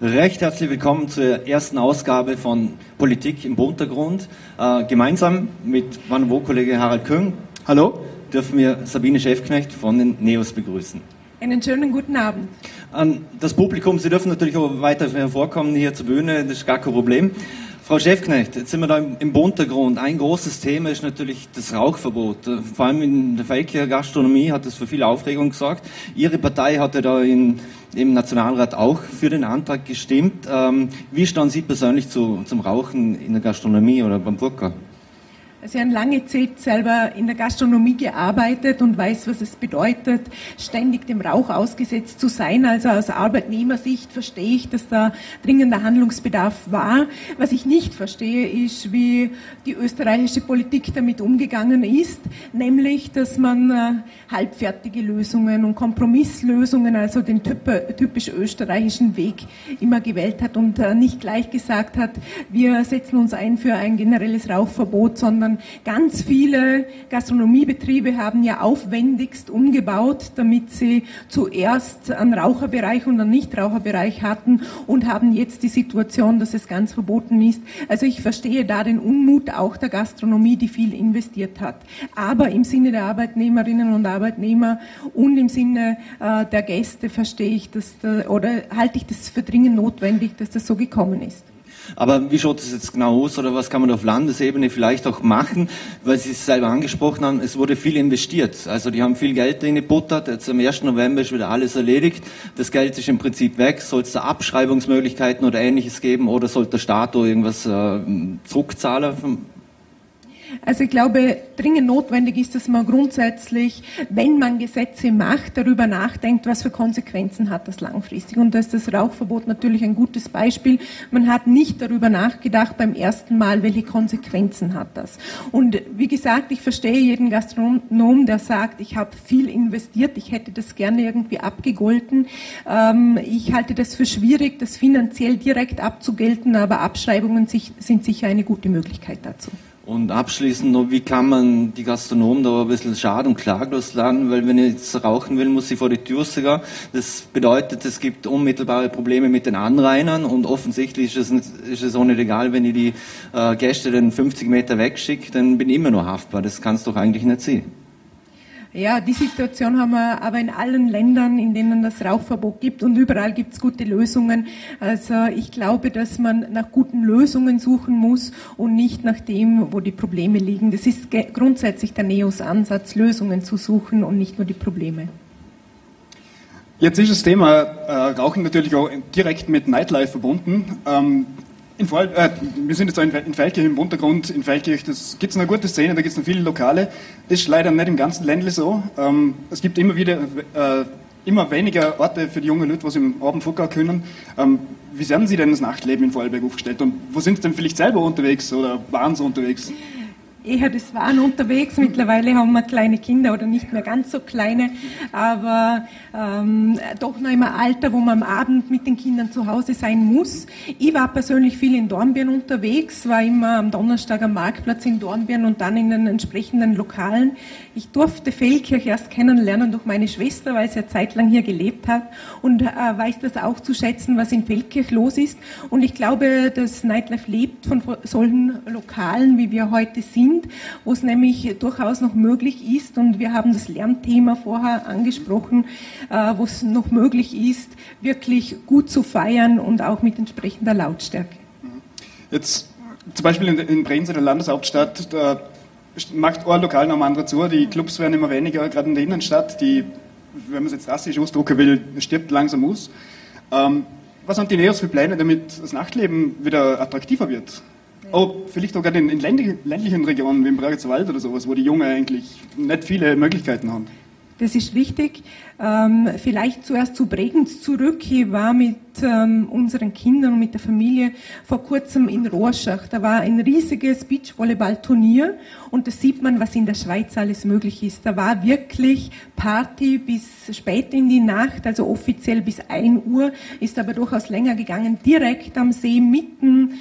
Recht herzlich willkommen zur ersten Ausgabe von Politik im Buntergrund. Gemeinsam mit meinem Kollege Harald Küng. Hallo. Dürfen wir Sabine Scheffknecht von den NEOS begrüßen. Einen schönen guten Abend. An das Publikum, Sie dürfen natürlich auch weiter hervorkommen hier zur Bühne, das ist gar kein Problem. Frau Scheffknecht, jetzt sind wir da im Buntergrund. Ein großes Thema ist natürlich das Rauchverbot. Vor allem in der Feldkircher Gastronomie hat das für viel Aufregung gesorgt. Ihre Partei hatte da im Nationalrat auch für den Antrag gestimmt. Wie stehen Sie persönlich zum Rauchen in der Gastronomie oder beim Burka? Also ich habe lange Zeit selber in der Gastronomie gearbeitet und weiß, was es bedeutet, ständig dem Rauch ausgesetzt zu sein. Also aus Arbeitnehmersicht verstehe ich, dass da dringender Handlungsbedarf war. Was ich nicht verstehe, ist, wie die österreichische Politik damit umgegangen ist, nämlich, dass man halbfertige Lösungen und Kompromisslösungen, also den typisch österreichischen Weg immer gewählt hat und nicht gleich gesagt hat, wir setzen uns ein für ein generelles Rauchverbot, sondern ganz viele Gastronomiebetriebe haben ja aufwendigst umgebaut, damit sie zuerst einen Raucherbereich und einen Nichtraucherbereich hatten und haben jetzt die Situation, dass es ganz verboten ist. Also ich verstehe da den Unmut auch der Gastronomie, die viel investiert hat. Aber im Sinne der Arbeitnehmerinnen und Arbeitnehmer und im Sinne der Gäste verstehe ich das oder halte ich das für dringend notwendig, dass das so gekommen ist. Aber wie schaut es jetzt genau aus oder was kann man auf Landesebene vielleicht auch machen? Weil Sie es selber angesprochen haben, es wurde viel investiert. Also die haben viel Geld reingebuttert. Jetzt am 1. November ist wieder alles erledigt. Das Geld ist im Prinzip weg. Soll es da Abschreibungsmöglichkeiten oder Ähnliches geben oder sollte der Staat da irgendwas zurückzahlen? Also ich glaube, dringend notwendig ist, dass man grundsätzlich, wenn man Gesetze macht, darüber nachdenkt, was für Konsequenzen hat das langfristig. Und da ist das Rauchverbot natürlich ein gutes Beispiel. Man hat nicht darüber nachgedacht beim ersten Mal, welche Konsequenzen hat das. Und wie gesagt, ich verstehe jeden Gastronom, der sagt, ich habe viel investiert, ich hätte das gerne irgendwie abgegolten. Ich halte das für schwierig, das finanziell direkt abzugelten, aber Abschreibungen sind sicher eine gute Möglichkeit dazu. Und abschließend noch, wie kann man die Gastronomen da ein bisschen schad- und klaglos laden, weil wenn ich jetzt rauchen will, muss ich vor die Tür sogar. Das bedeutet, es gibt unmittelbare Probleme mit den Anrainern und offensichtlich ist es auch nicht egal, wenn ich die Gäste dann 50 Meter wegschicke, dann bin ich immer noch haftbar. Das kann es doch eigentlich nicht sein. Ja, die Situation haben wir aber in allen Ländern, in denen das Rauchverbot gibt und überall gibt es gute Lösungen. Also ich glaube, dass man nach guten Lösungen suchen muss und nicht nach dem, wo die Probleme liegen. Das ist grundsätzlich der NEOS-Ansatz, Lösungen zu suchen und nicht nur die Probleme. Jetzt ist das Thema Rauchen natürlich auch direkt mit Nightlife verbunden. Wir sind jetzt in Feldkirch im Untergrund, in Feldkirch gibt es eine gute Szene, da gibt es noch viele Lokale. Das ist leider nicht im ganzen Ländle so. Es gibt immer weniger Orte für die jungen Leute, was im Abend vorgehen können. Wie sehen Sie denn das Nachtleben in Vorarlberg aufgestellt und wo sind Sie denn vielleicht selber unterwegs oder waren Sie unterwegs? Eher das waren unterwegs. Mittlerweile haben wir kleine Kinder oder nicht mehr ganz so kleine, aber doch noch immer Alter, wo man am Abend mit den Kindern zu Hause sein muss. Ich war persönlich viel in Dornbirn unterwegs, war immer am Donnerstag am Marktplatz in Dornbirn und dann in den entsprechenden Lokalen. Ich durfte Feldkirch erst kennenlernen durch meine Schwester, weil sie ja zeitlang hier gelebt hat und weiß das auch zu schätzen, was in Feldkirch los ist. Und ich glaube, das Nightlife lebt von solchen Lokalen, wie wir heute sind, wo es nämlich durchaus noch möglich ist, und wir haben das Lärmthema vorher angesprochen, wo es noch möglich ist, wirklich gut zu feiern und auch mit entsprechender Lautstärke. Jetzt zum Beispiel in Bregenz, in der Landeshauptstadt, da macht ein Lokal noch ein anderer zu, die Clubs werden immer weniger, gerade in der Innenstadt, die, wenn man es jetzt drastisch ausdrucken will, stirbt langsam aus. Was haben die NEOS für Pläne, damit das Nachtleben wieder attraktiver wird? Oh, vielleicht sogar in ländlichen Regionen wie im Bregenzer Wald oder sowas, wo die Jungen eigentlich nicht viele Möglichkeiten haben. Das ist wichtig. Vielleicht zuerst zu Bregenz zurück. Ich war mit unseren Kindern und mit der Familie vor kurzem in Rorschach. Da war ein riesiges Beachvolleyball-Turnier und da sieht man, was in der Schweiz alles möglich ist. Da war wirklich Party bis spät in die Nacht, also offiziell bis 1 Uhr, ist aber durchaus länger gegangen, direkt am See, mitten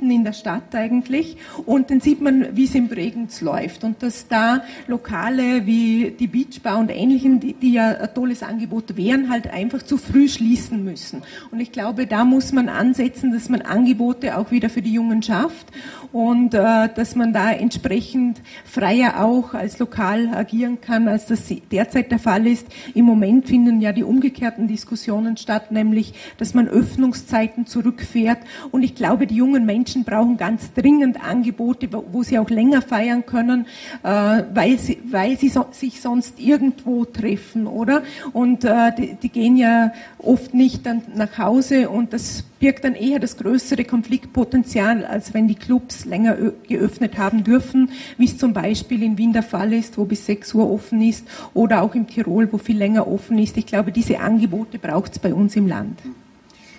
in der Stadt eigentlich. Und dann sieht man, wie es in Bregenz läuft und dass da Lokale wie die Beachbar und Ähnlichen, die ja ein tolles Angebot wären, halt einfach zu früh schließen müssen. müssen. Und ich glaube, da muss man ansetzen, dass man Angebote auch wieder für die Jungen schafft und dass man da entsprechend freier auch als lokal agieren kann, als das derzeit der Fall ist. Im Moment finden ja die umgekehrten Diskussionen statt, nämlich, dass man Öffnungszeiten zurückfährt. Und ich glaube, die jungen Menschen brauchen ganz dringend Angebote, wo sie auch länger feiern können, weil sie sich sonst irgendwo treffen, oder? Und die gehen ja oft nicht dann nach Hause und das birgt dann eher das größere Konfliktpotenzial, als wenn die Clubs länger geöffnet haben dürfen, wie es zum Beispiel in Wien der Fall ist, wo bis 6 Uhr offen ist, oder auch im Tirol, wo viel länger offen ist. Ich glaube, diese Angebote braucht es bei uns im Land.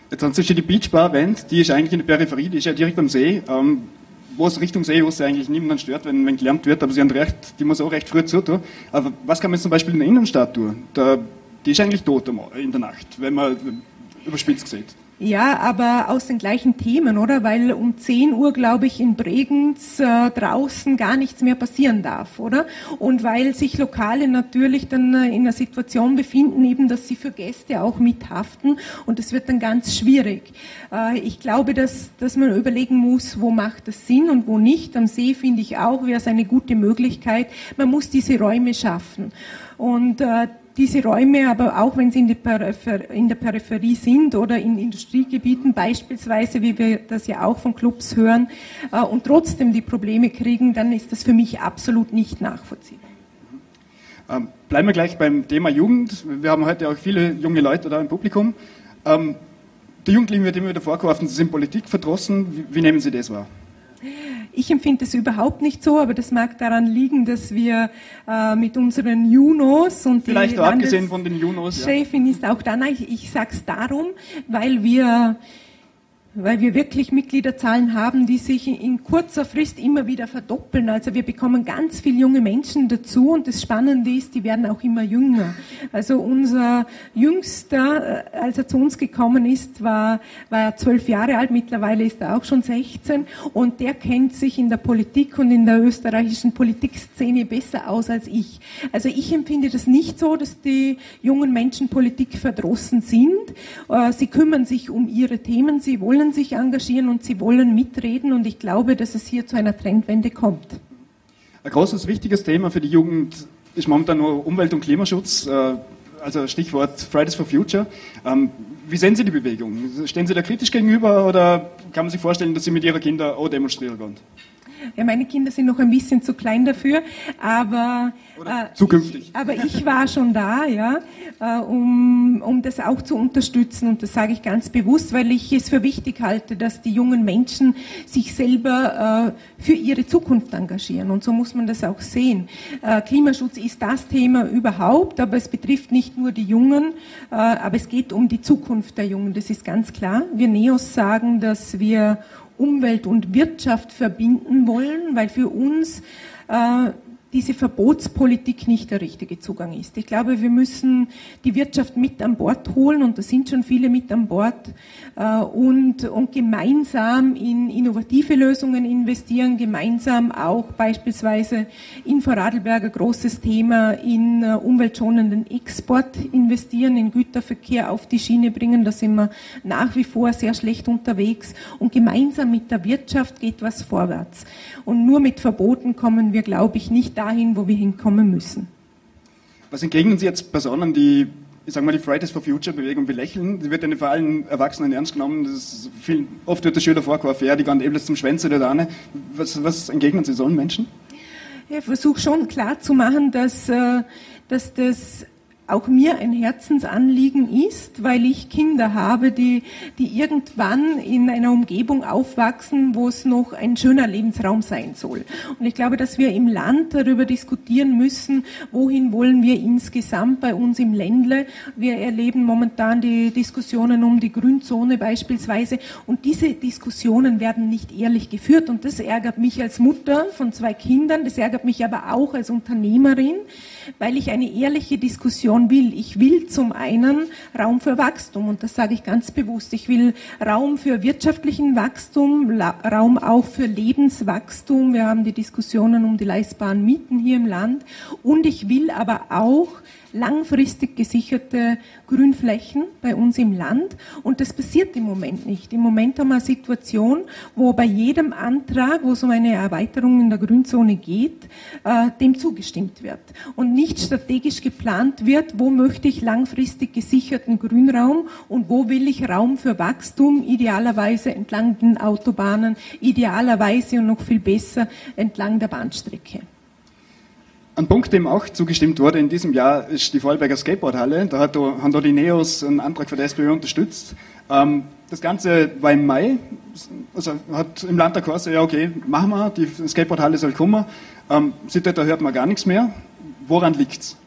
Jetzt haben Sie schon die Beachbar erwähnt, die ist eigentlich in der Peripherie, die ist ja direkt am See, wo es Richtung See, wo es eigentlich niemanden stört, wenn gelärmt wird, aber Sie haben recht, die muss auch recht früh zutun. Aber was kann man jetzt zum Beispiel in der Innenstadt tun? Die ist eigentlich tot in der Nacht, wenn man überspitzt sieht. Ja, aber aus den gleichen Themen, oder? Weil um 10 Uhr, glaube ich, in Bregenz draußen gar nichts mehr passieren darf, oder? Und weil sich Lokale natürlich dann in einer Situation befinden, eben, dass sie für Gäste auch mithaften und das wird dann ganz schwierig. Ich glaube, dass man überlegen muss, wo macht das Sinn und wo nicht. Am See, finde ich auch, wäre es eine gute Möglichkeit. Man muss diese Räume schaffen. Und diese Räume, aber auch wenn sie in der Peripherie sind oder in Industriegebieten beispielsweise, wie wir das ja auch von Clubs hören, und trotzdem die Probleme kriegen, dann ist das für mich absolut nicht nachvollziehbar. Bleiben wir gleich beim Thema Jugend. Wir haben heute auch viele junge Leute da im Publikum. Die Jugendlichen wird immer wieder vorgeworfen, sie sind politikverdrossen. Wie nehmen Sie das wahr? Ich empfinde es überhaupt nicht so, aber das mag daran liegen, dass wir mit unseren Junos und vielleicht auch abgesehen von den Junos, Chefin ist auch da. Nein, ich sage es darum, weil wir wirklich Mitgliederzahlen haben, die sich in kurzer Frist immer wieder verdoppeln. Also wir bekommen ganz viele junge Menschen dazu und das Spannende ist, die werden auch immer jünger. Also unser Jüngster, als er zu uns gekommen ist, war er 12 Jahre alt, mittlerweile ist er auch schon 16 und der kennt sich in der Politik und in der österreichischen Politikszene besser aus als ich. Also ich empfinde das nicht so, dass die jungen Menschen politikverdrossen sind. Sie kümmern sich um ihre Themen, sie wollen sich engagieren und sie wollen mitreden und ich glaube, dass es hier zu einer Trendwende kommt. Ein großes, wichtiges Thema für die Jugend ist momentan nur Umwelt- und Klimaschutz, also Stichwort Fridays for Future. Wie sehen Sie die Bewegung? Stehen Sie da kritisch gegenüber oder kann man sich vorstellen, dass Sie mit Ihren Kindern auch demonstrieren wollen? Ja, meine Kinder sind noch ein bisschen zu klein dafür, aber zukünftig. Ich war schon da, ja, um das auch zu unterstützen und das sage ich ganz bewusst, weil ich es für wichtig halte, dass die jungen Menschen sich selber für ihre Zukunft engagieren und so muss man das auch sehen. Klimaschutz ist das Thema überhaupt, aber es betrifft nicht nur die Jungen, aber es geht um die Zukunft der Jungen, das ist ganz klar. Wir NEOS sagen, dass wir Umwelt und Wirtschaft verbinden wollen, weil für uns diese Verbotspolitik nicht der richtige Zugang ist. Ich glaube, wir müssen die Wirtschaft mit an Bord holen und da sind schon viele mit an Bord und gemeinsam in innovative Lösungen investieren, gemeinsam auch beispielsweise in Vorarlberg ein großes Thema in umweltschonenden Export investieren, in Güterverkehr auf die Schiene bringen, da sind wir nach wie vor sehr schlecht unterwegs und gemeinsam mit der Wirtschaft geht was vorwärts. Und nur mit Verboten kommen wir, glaube ich, nicht dahin, wo wir hinkommen müssen. Was entgegnen Sie jetzt Personen, die, ich sage mal, die Fridays for Future Bewegung belächeln? Die wird ja vor allem Erwachsenen ernst genommen. Oft wird der Schüler vorgeworfen, ja, die gehen eben zum Schwänzen oder da. Was entgegnen Sie solchen Menschen? Ja, ich versuche schon klar zu machen, dass das auch mir ein Herzensanliegen ist, weil ich Kinder habe, die irgendwann in einer Umgebung aufwachsen, wo es noch ein schöner Lebensraum sein soll. Und ich glaube, dass wir im Land darüber diskutieren müssen, wohin wollen wir insgesamt bei uns im Ländle. Wir erleben momentan die Diskussionen um die Grünzone beispielsweise und diese Diskussionen werden nicht ehrlich geführt und das ärgert mich als Mutter von 2 Kindern, das ärgert mich aber auch als Unternehmerin, weil ich eine ehrliche Diskussion will. Ich will zum einen Raum für Wachstum und das sage ich ganz bewusst. Ich will Raum für wirtschaftlichen Wachstum, Raum auch für Lebenswachstum. Wir haben die Diskussionen um die leistbaren Mieten hier im Land und ich will aber auch langfristig gesicherte Grünflächen bei uns im Land. Und das passiert im Moment nicht. Im Moment haben wir eine Situation, wo bei jedem Antrag, wo es um eine Erweiterung in der Grünzone geht, dem zugestimmt wird. Und nicht strategisch geplant wird, wo möchte ich langfristig gesicherten Grünraum und wo will ich Raum für Wachstum, idealerweise entlang den Autobahnen, idealerweise und noch viel besser entlang der Bahnstrecke. Ein Punkt, dem auch zugestimmt wurde in diesem Jahr, ist die Vorarlberger Skateboardhalle. Da haben da die NEOS einen Antrag von der SPÖ unterstützt. Das Ganze war im Mai, also hat im Landtag gesagt, ja okay, machen wir, die Skateboardhalle soll kommen. Seitdem hört man gar nichts mehr. Woran liegt's?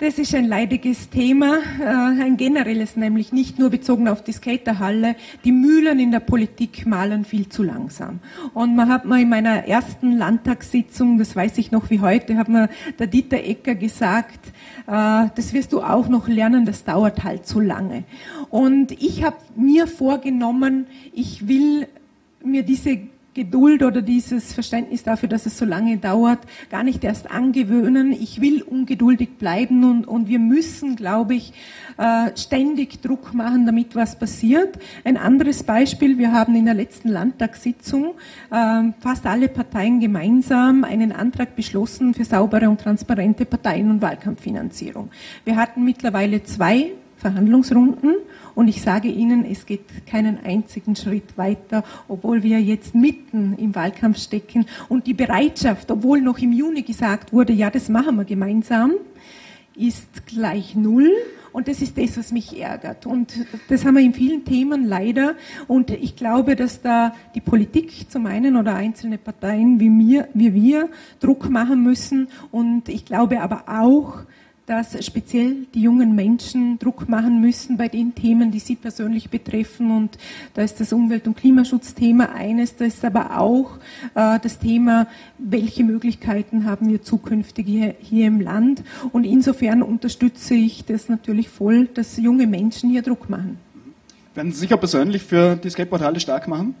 Das ist ein leidiges Thema, ein generelles, nämlich nicht nur bezogen auf die Skaterhalle. Die Mühlen in der Politik malen viel zu langsam. Und man hat mal in meiner ersten Landtagssitzung, das weiß ich noch wie heute, hat mir der Dieter Ecker gesagt, das wirst du auch noch lernen, das dauert halt zu lange. Und ich habe mir vorgenommen, ich will mir diese Geduld oder dieses Verständnis dafür, dass es so lange dauert, gar nicht erst angewöhnen. Ich will ungeduldig bleiben und wir müssen, glaube ich, ständig Druck machen, damit was passiert. Ein anderes Beispiel, wir haben in der letzten Landtagssitzung fast alle Parteien gemeinsam einen Antrag beschlossen für saubere und transparente Parteien- und Wahlkampffinanzierung. Wir hatten mittlerweile 2 Verhandlungsrunden und ich sage Ihnen, es geht keinen einzigen Schritt weiter, obwohl wir jetzt mitten im Wahlkampf stecken und die Bereitschaft, obwohl noch im Juni gesagt wurde, ja, das machen wir gemeinsam, ist gleich null. Und das ist das, was mich ärgert. Und das haben wir in vielen Themen leider. Und ich glaube, dass da die Politik zum einen oder einzelne Parteien wie wir Druck machen müssen. Und ich glaube aber auch, dass speziell die jungen Menschen Druck machen müssen bei den Themen, die sie persönlich betreffen. Und da ist das Umwelt- und Klimaschutzthema eines, da ist aber auch das Thema, welche Möglichkeiten haben wir zukünftig hier im Land. Und insofern unterstütze ich das natürlich voll, dass junge Menschen hier Druck machen. Werden Sie sicher persönlich für die Skateboardhalle stark machen?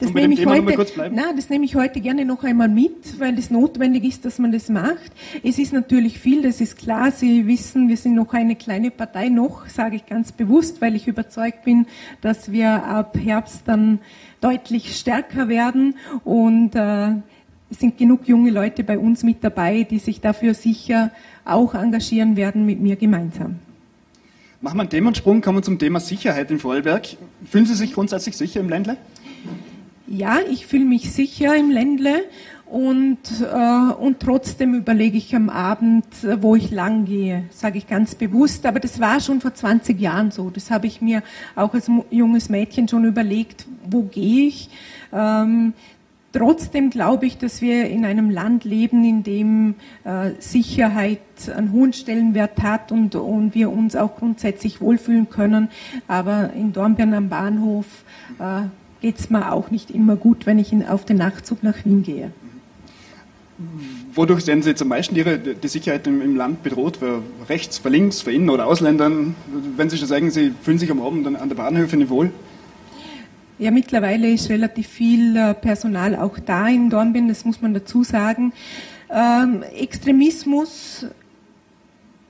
Das nehme ich heute gerne noch einmal mit, weil es notwendig ist, dass man das macht. Es ist natürlich viel, das ist klar. Sie wissen, wir sind noch eine kleine Partei, noch, sage ich ganz bewusst, weil ich überzeugt bin, dass wir ab Herbst dann deutlich stärker werden. Und es sind genug junge Leute bei uns mit dabei, die sich dafür sicher auch engagieren werden mit mir gemeinsam. Machen wir einen Themensprung, kommen wir zum Thema Sicherheit in Vorarlberg. Fühlen Sie sich grundsätzlich sicher im Ländle? Ja, ich fühle mich sicher im Ländle und trotzdem überlege ich am Abend, wo ich lang gehe, sage ich ganz bewusst. Aber das war schon vor 20 Jahren so. Das habe ich mir auch als junges Mädchen schon überlegt, wo gehe ich. Trotzdem glaube ich, dass wir in einem Land leben, in dem Sicherheit einen hohen Stellenwert hat und wir uns auch grundsätzlich wohlfühlen können. Aber in Dornbirn am Bahnhof geht es mir auch nicht immer gut, wenn ich auf den Nachtzug nach Wien gehe. Wodurch sehen Sie jetzt am meisten die Sicherheit im Land bedroht? Für rechts, für links, für Innen- oder Ausländern? Wenn Sie schon sagen, Sie fühlen sich am Abend an der Bahnhöfe nicht wohl? Ja, mittlerweile ist relativ viel Personal auch da in Dornbirn, das muss man dazu sagen. Extremismus,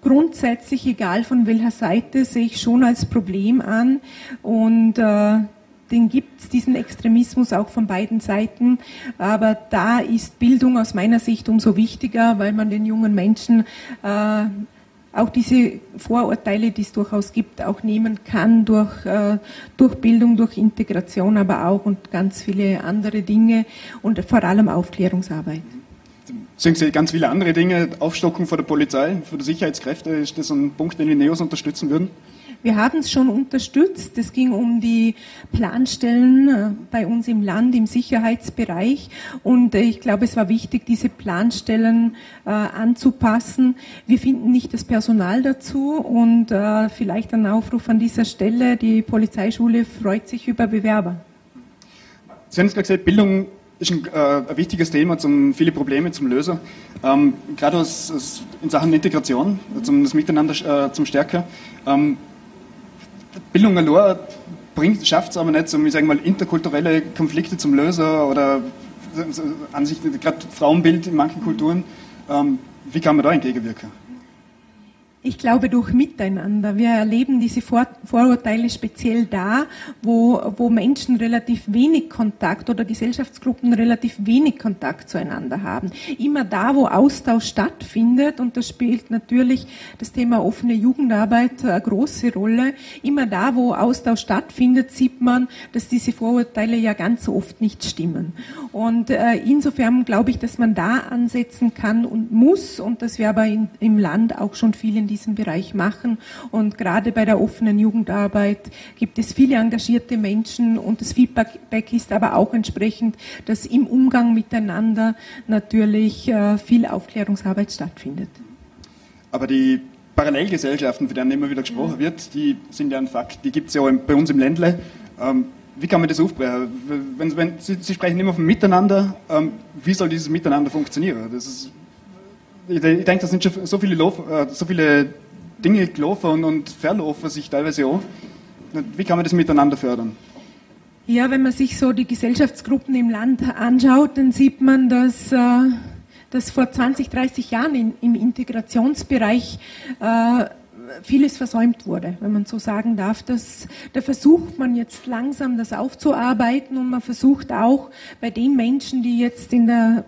grundsätzlich egal von welcher Seite, sehe ich schon als Problem an und den gibt es, diesen Extremismus auch von beiden Seiten, aber da ist Bildung aus meiner Sicht umso wichtiger, weil man den jungen Menschen auch diese Vorurteile, die es durchaus gibt, auch nehmen kann durch Bildung, durch Integration, aber auch und ganz viele andere Dinge und vor allem Aufklärungsarbeit. Sehen Sie ganz viele andere Dinge, Aufstockung von der Polizei, von der Sicherheitskräfte, ist das ein Punkt, den die NEOS unterstützen würden? Wir haben es schon unterstützt. Es ging um die Planstellen bei uns im Land, im Sicherheitsbereich. Und ich glaube, es war wichtig, diese Planstellen anzupassen. Wir finden nicht das Personal dazu. Und vielleicht ein Aufruf an dieser Stelle. Die Polizeischule freut sich über Bewerber. Sie haben es gerade gesagt, Bildung ist ein wichtiges Thema, viele Probleme zum Lösen. Gerade in Sachen Integration, das Miteinander zum Stärker. Bildung allein schafft es aber nicht, ich sage mal, interkulturelle Konflikte zum Lösen oder an sich, gerade Frauenbild in manchen Kulturen. Wie kann man da entgegenwirken? Ich glaube, durch Miteinander. Wir erleben diese Vorurteile speziell da, wo Menschen relativ wenig Kontakt oder Gesellschaftsgruppen relativ wenig Kontakt zueinander haben. Immer da, wo Austausch stattfindet, und da spielt natürlich das Thema offene Jugendarbeit eine große Rolle, immer da, wo Austausch stattfindet, sieht man, dass diese Vorurteile ja ganz oft nicht stimmen. Und insofern glaube ich, dass man da ansetzen kann und muss, und dass wir aber im Land auch schon viel in diesem Bereich machen, und gerade bei der offenen Jugendarbeit gibt es viele engagierte Menschen, und das Feedback ist aber auch entsprechend, dass im Umgang miteinander natürlich viel Aufklärungsarbeit stattfindet. Aber die Parallelgesellschaften, von denen immer wieder gesprochen wird, die sind ja ein Fakt, die gibt es ja auch bei uns im Ländle. Wie kann man das aufbrechen? Sie sprechen immer von Miteinander, wie soll dieses Miteinander funktionieren? Das ist, ich denke, das sind schon so viele Dinge gelaufen und verlaufen sich teilweise auch. Wie kann man das miteinander fördern? Ja, wenn man sich so die Gesellschaftsgruppen im Land anschaut, dann sieht man, dass vor 20, 30 Jahren im Integrationsbereich vieles versäumt wurde, wenn man so sagen darf. Da versucht man jetzt langsam, das aufzuarbeiten, und man versucht auch bei den Menschen, die jetzt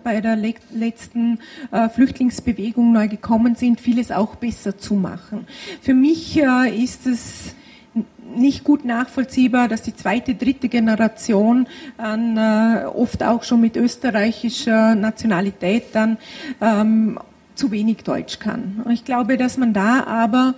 bei der letzten Flüchtlingsbewegung neu gekommen sind, vieles auch besser zu machen. Für mich ist es nicht gut nachvollziehbar, dass die zweite, dritte Generation oft auch schon mit österreichischer Nationalität dann zu wenig Deutsch kann. Ich glaube, dass man da aber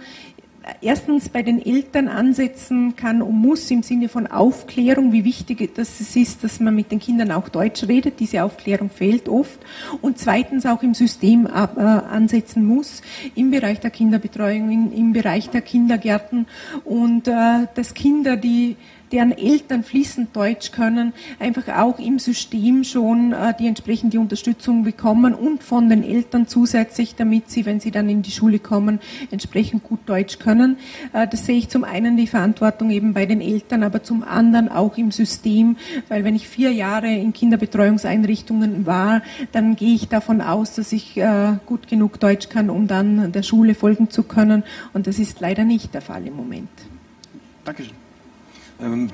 erstens bei den Eltern ansetzen kann und muss, im Sinne von Aufklärung, wie wichtig es ist, dass man mit den Kindern auch Deutsch redet. Diese Aufklärung fehlt oft. Und zweitens auch im System ansetzen muss, im Bereich der Kinderbetreuung, im Bereich der Kindergärten, und dass Kinder, deren Eltern fließend Deutsch können, einfach auch im System schon die entsprechende Unterstützung bekommen und von den Eltern zusätzlich, damit sie, wenn sie dann in die Schule kommen, entsprechend gut Deutsch können. Das sehe ich zum einen die Verantwortung eben bei den Eltern, aber zum anderen auch im System, weil wenn ich 4 Jahre in Kinderbetreuungseinrichtungen war, dann gehe ich davon aus, dass ich gut genug Deutsch kann, um dann der Schule folgen zu können, und das ist leider nicht der Fall im Moment. Dankeschön.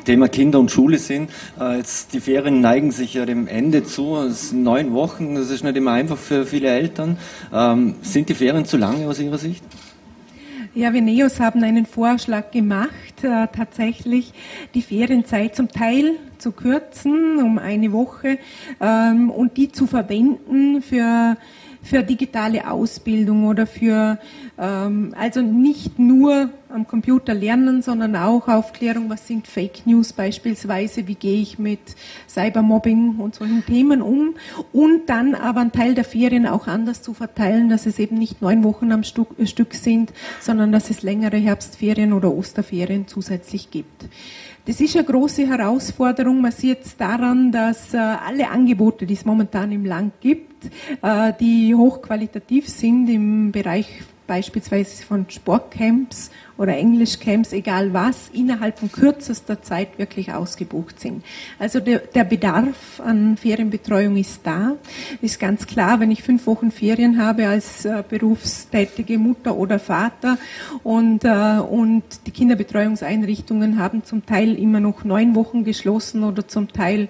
Thema Kinder und Schule sind. Jetzt die Ferien neigen sich ja dem Ende zu. Es sind 9 Wochen, das ist nicht immer einfach für viele Eltern. Sind die Ferien zu lange aus Ihrer Sicht? Ja, wir NEOS haben einen Vorschlag gemacht, tatsächlich die Ferienzeit zum Teil zu kürzen, um 1 Woche, und die zu verwenden für digitale Ausbildung oder für, also nicht nur am Computer lernen, sondern auch Aufklärung, was sind Fake News beispielsweise, wie gehe ich mit Cybermobbing und solchen Themen um, und dann aber einen Teil der Ferien auch anders zu verteilen, dass es eben nicht 9 Wochen am Stück sind, sondern dass es längere Herbstferien oder Osterferien zusätzlich gibt. Das ist eine große Herausforderung. Man sieht es daran, dass alle Angebote, die es momentan im Land gibt, die hochqualitativ sind im Bereich beispielsweise von Sportcamps oder Englischcamps, egal was, innerhalb von kürzester Zeit wirklich ausgebucht sind. Also der Bedarf an Ferienbetreuung ist da. Ist ganz klar, wenn ich 5 Wochen Ferien habe als berufstätige Mutter oder Vater, und die Kinderbetreuungseinrichtungen haben zum Teil immer noch 9 Wochen geschlossen oder zum Teil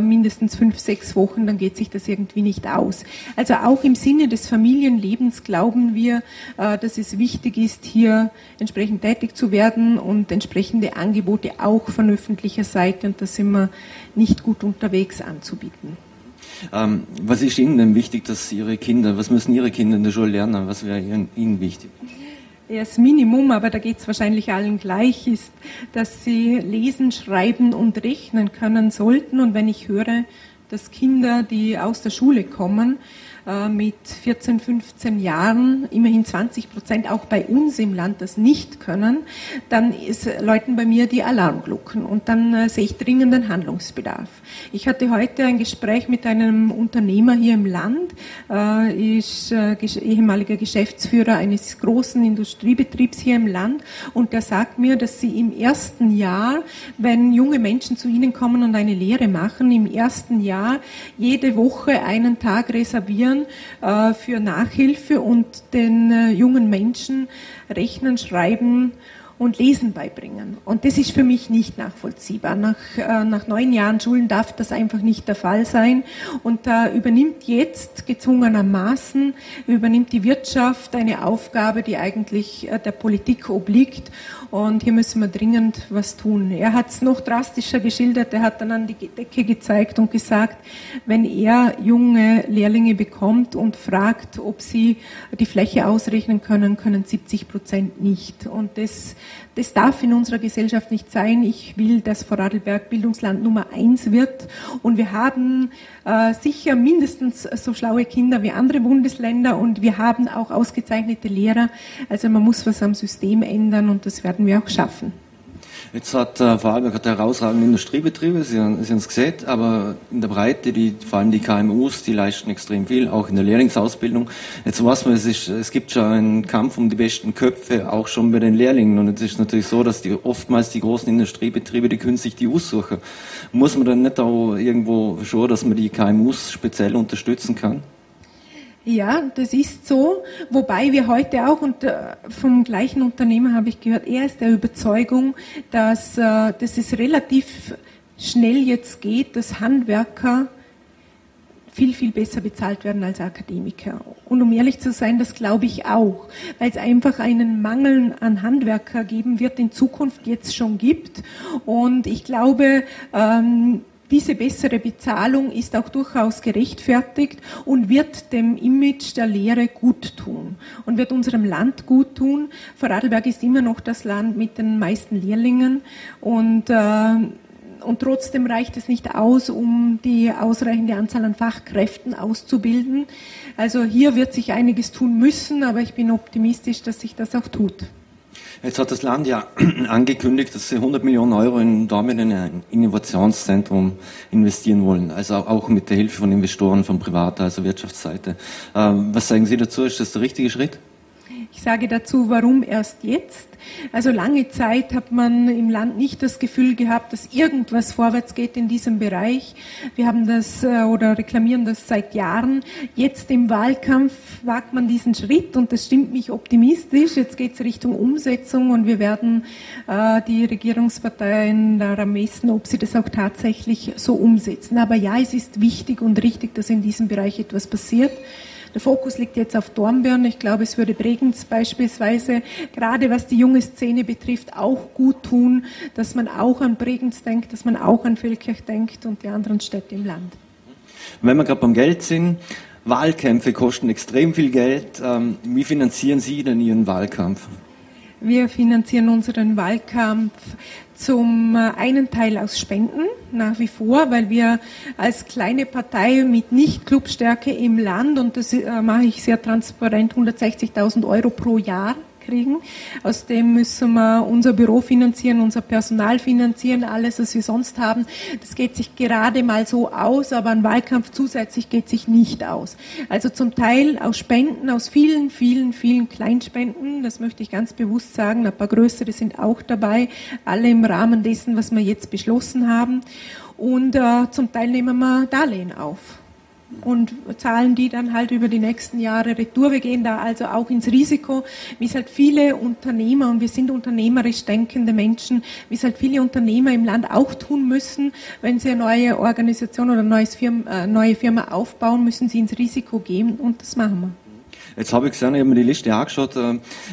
mindestens 5, 6 Wochen, dann geht sich das irgendwie nicht aus. Also auch im Sinne des Familienlebens glauben wir, dass es wichtig ist, hier entsprechend tätig zu werden und entsprechende Angebote auch von öffentlicher Seite, und da sind wir nicht gut unterwegs, anzubieten. Was ist Ihnen denn wichtig, dass Ihre Kinder, was müssen Ihre Kinder in der Schule lernen, was wäre Ihnen wichtig? Das Minimum, aber da geht es wahrscheinlich allen gleich, ist, dass sie lesen, schreiben und rechnen können sollten, und wenn ich höre, dass Kinder, die aus der Schule kommen, mit 14, 15 Jahren, immerhin 20% auch bei uns im Land das nicht können, dann läuten bei mir die Alarmglocken, und dann sehe ich dringenden Handlungsbedarf. Ich hatte heute ein Gespräch mit einem Unternehmer hier im Land, ist ehemaliger Geschäftsführer eines großen Industriebetriebs hier im Land, und der sagt mir, dass sie im ersten Jahr, wenn junge Menschen zu ihnen kommen und eine Lehre machen, im ersten Jahr jede Woche einen Tag reservieren mobilisieren für Nachhilfe und den jungen Menschen Rechnen, Schreiben und Lesen beibringen. Und das ist für mich nicht nachvollziehbar. Nach 9 Jahren Schulen darf das einfach nicht der Fall sein. Und da übernimmt jetzt gezwungenermaßen, die Wirtschaft eine Aufgabe, die eigentlich der Politik obliegt. Und hier müssen wir dringend was tun. Er hat es noch drastischer geschildert. Er hat dann an die Decke gezeigt und gesagt, wenn er junge Lehrlinge bekommt und fragt, ob sie die Fläche ausrechnen können, können 70% nicht. Und das darf in unserer Gesellschaft nicht sein. Ich will, dass Vorarlberg Bildungsland Nummer 1 wird. Und wir haben sicher mindestens so schlaue Kinder wie andere Bundesländer. Und wir haben auch ausgezeichnete Lehrer. Also man muss was am System ändern und das werden wir auch schaffen. Jetzt hat Vorarlberg herausragende Industriebetriebe, Sie haben es gesehen, aber in der Breite, vor allem die KMUs, die leisten extrem viel, auch in der Lehrlingsausbildung. Jetzt weiß man, es gibt schon einen Kampf um die besten Köpfe, auch schon bei den Lehrlingen. Und jetzt ist es natürlich so, dass oftmals die großen Industriebetriebe die künstlich die aussuchen. Muss man dann nicht auch irgendwo schauen, dass man die KMUs speziell unterstützen kann? Ja, das ist so, wobei wir heute auch, und vom gleichen Unternehmer habe ich gehört, er ist der Überzeugung, dass es relativ schnell jetzt geht, dass Handwerker viel, viel besser bezahlt werden als Akademiker. Und um ehrlich zu sein, das glaube ich auch, weil es einfach einen Mangel an Handwerker geben wird, in Zukunft jetzt schon gibt. Und ich glaube, diese bessere Bezahlung ist auch durchaus gerechtfertigt und wird dem Image der Lehre gut tun und wird unserem Land gut tun. Vorarlberg ist immer noch das Land mit den meisten Lehrlingen und trotzdem reicht es nicht aus, um die ausreichende Anzahl an Fachkräften auszubilden. Also hier wird sich einiges tun müssen, aber ich bin optimistisch, dass sich das auch tut. Jetzt hat das Land ja angekündigt, dass sie 100 Millionen Euro in Dornbirn in ein Innovationszentrum investieren wollen, also auch mit der Hilfe von Investoren, von privater, also Wirtschaftsseite. Was sagen Sie dazu? Ist das der richtige Schritt? Ich sage dazu, warum erst jetzt? Also lange Zeit hat man im Land nicht das Gefühl gehabt, dass irgendwas vorwärts geht in diesem Bereich. Wir haben das oder reklamieren das seit Jahren. Jetzt im Wahlkampf wagt man diesen Schritt und das stimmt mich optimistisch. Jetzt geht es Richtung Umsetzung und wir werden die Regierungsparteien daran messen, ob sie das auch tatsächlich so umsetzen. Aber ja, es ist wichtig und richtig, dass in diesem Bereich etwas passiert. Der Fokus liegt jetzt auf Dornbirn. Ich glaube, es würde Bregenz beispielsweise, gerade was die junge Szene betrifft, auch gut tun, dass man auch an Bregenz denkt, dass man auch an Feldkirch denkt und die anderen Städte im Land. Wenn wir gerade beim Geld sind, Wahlkämpfe kosten extrem viel Geld. Wie finanzieren Sie denn Ihren Wahlkampf? Wir finanzieren unseren Wahlkampf zum einen Teil aus Spenden, nach wie vor, weil wir als kleine Partei mit Nicht-Clubstärke im Land, und das mache ich sehr transparent, 160.000 Euro pro Jahr kriegen. Aus dem müssen wir unser Büro finanzieren, unser Personal finanzieren, alles, was wir sonst haben. Das geht sich gerade mal so aus, aber ein Wahlkampf zusätzlich geht sich nicht aus. Also zum Teil aus Spenden, aus vielen, vielen, vielen Kleinspenden, das möchte ich ganz bewusst sagen, ein paar größere sind auch dabei, alle im Rahmen dessen, was wir jetzt beschlossen haben. Und zum Teil nehmen wir Darlehen auf und zahlen die dann halt über die nächsten Jahre retour. Wir gehen da also auch ins Risiko, wie es halt viele Unternehmer, und wir sind unternehmerisch denkende Menschen, wie es halt viele Unternehmer im Land auch tun müssen, wenn sie eine neue Organisation oder eine neue Firma aufbauen, müssen sie ins Risiko gehen und das machen wir. Jetzt habe ich gesehen, ich habe mir die Liste angeschaut,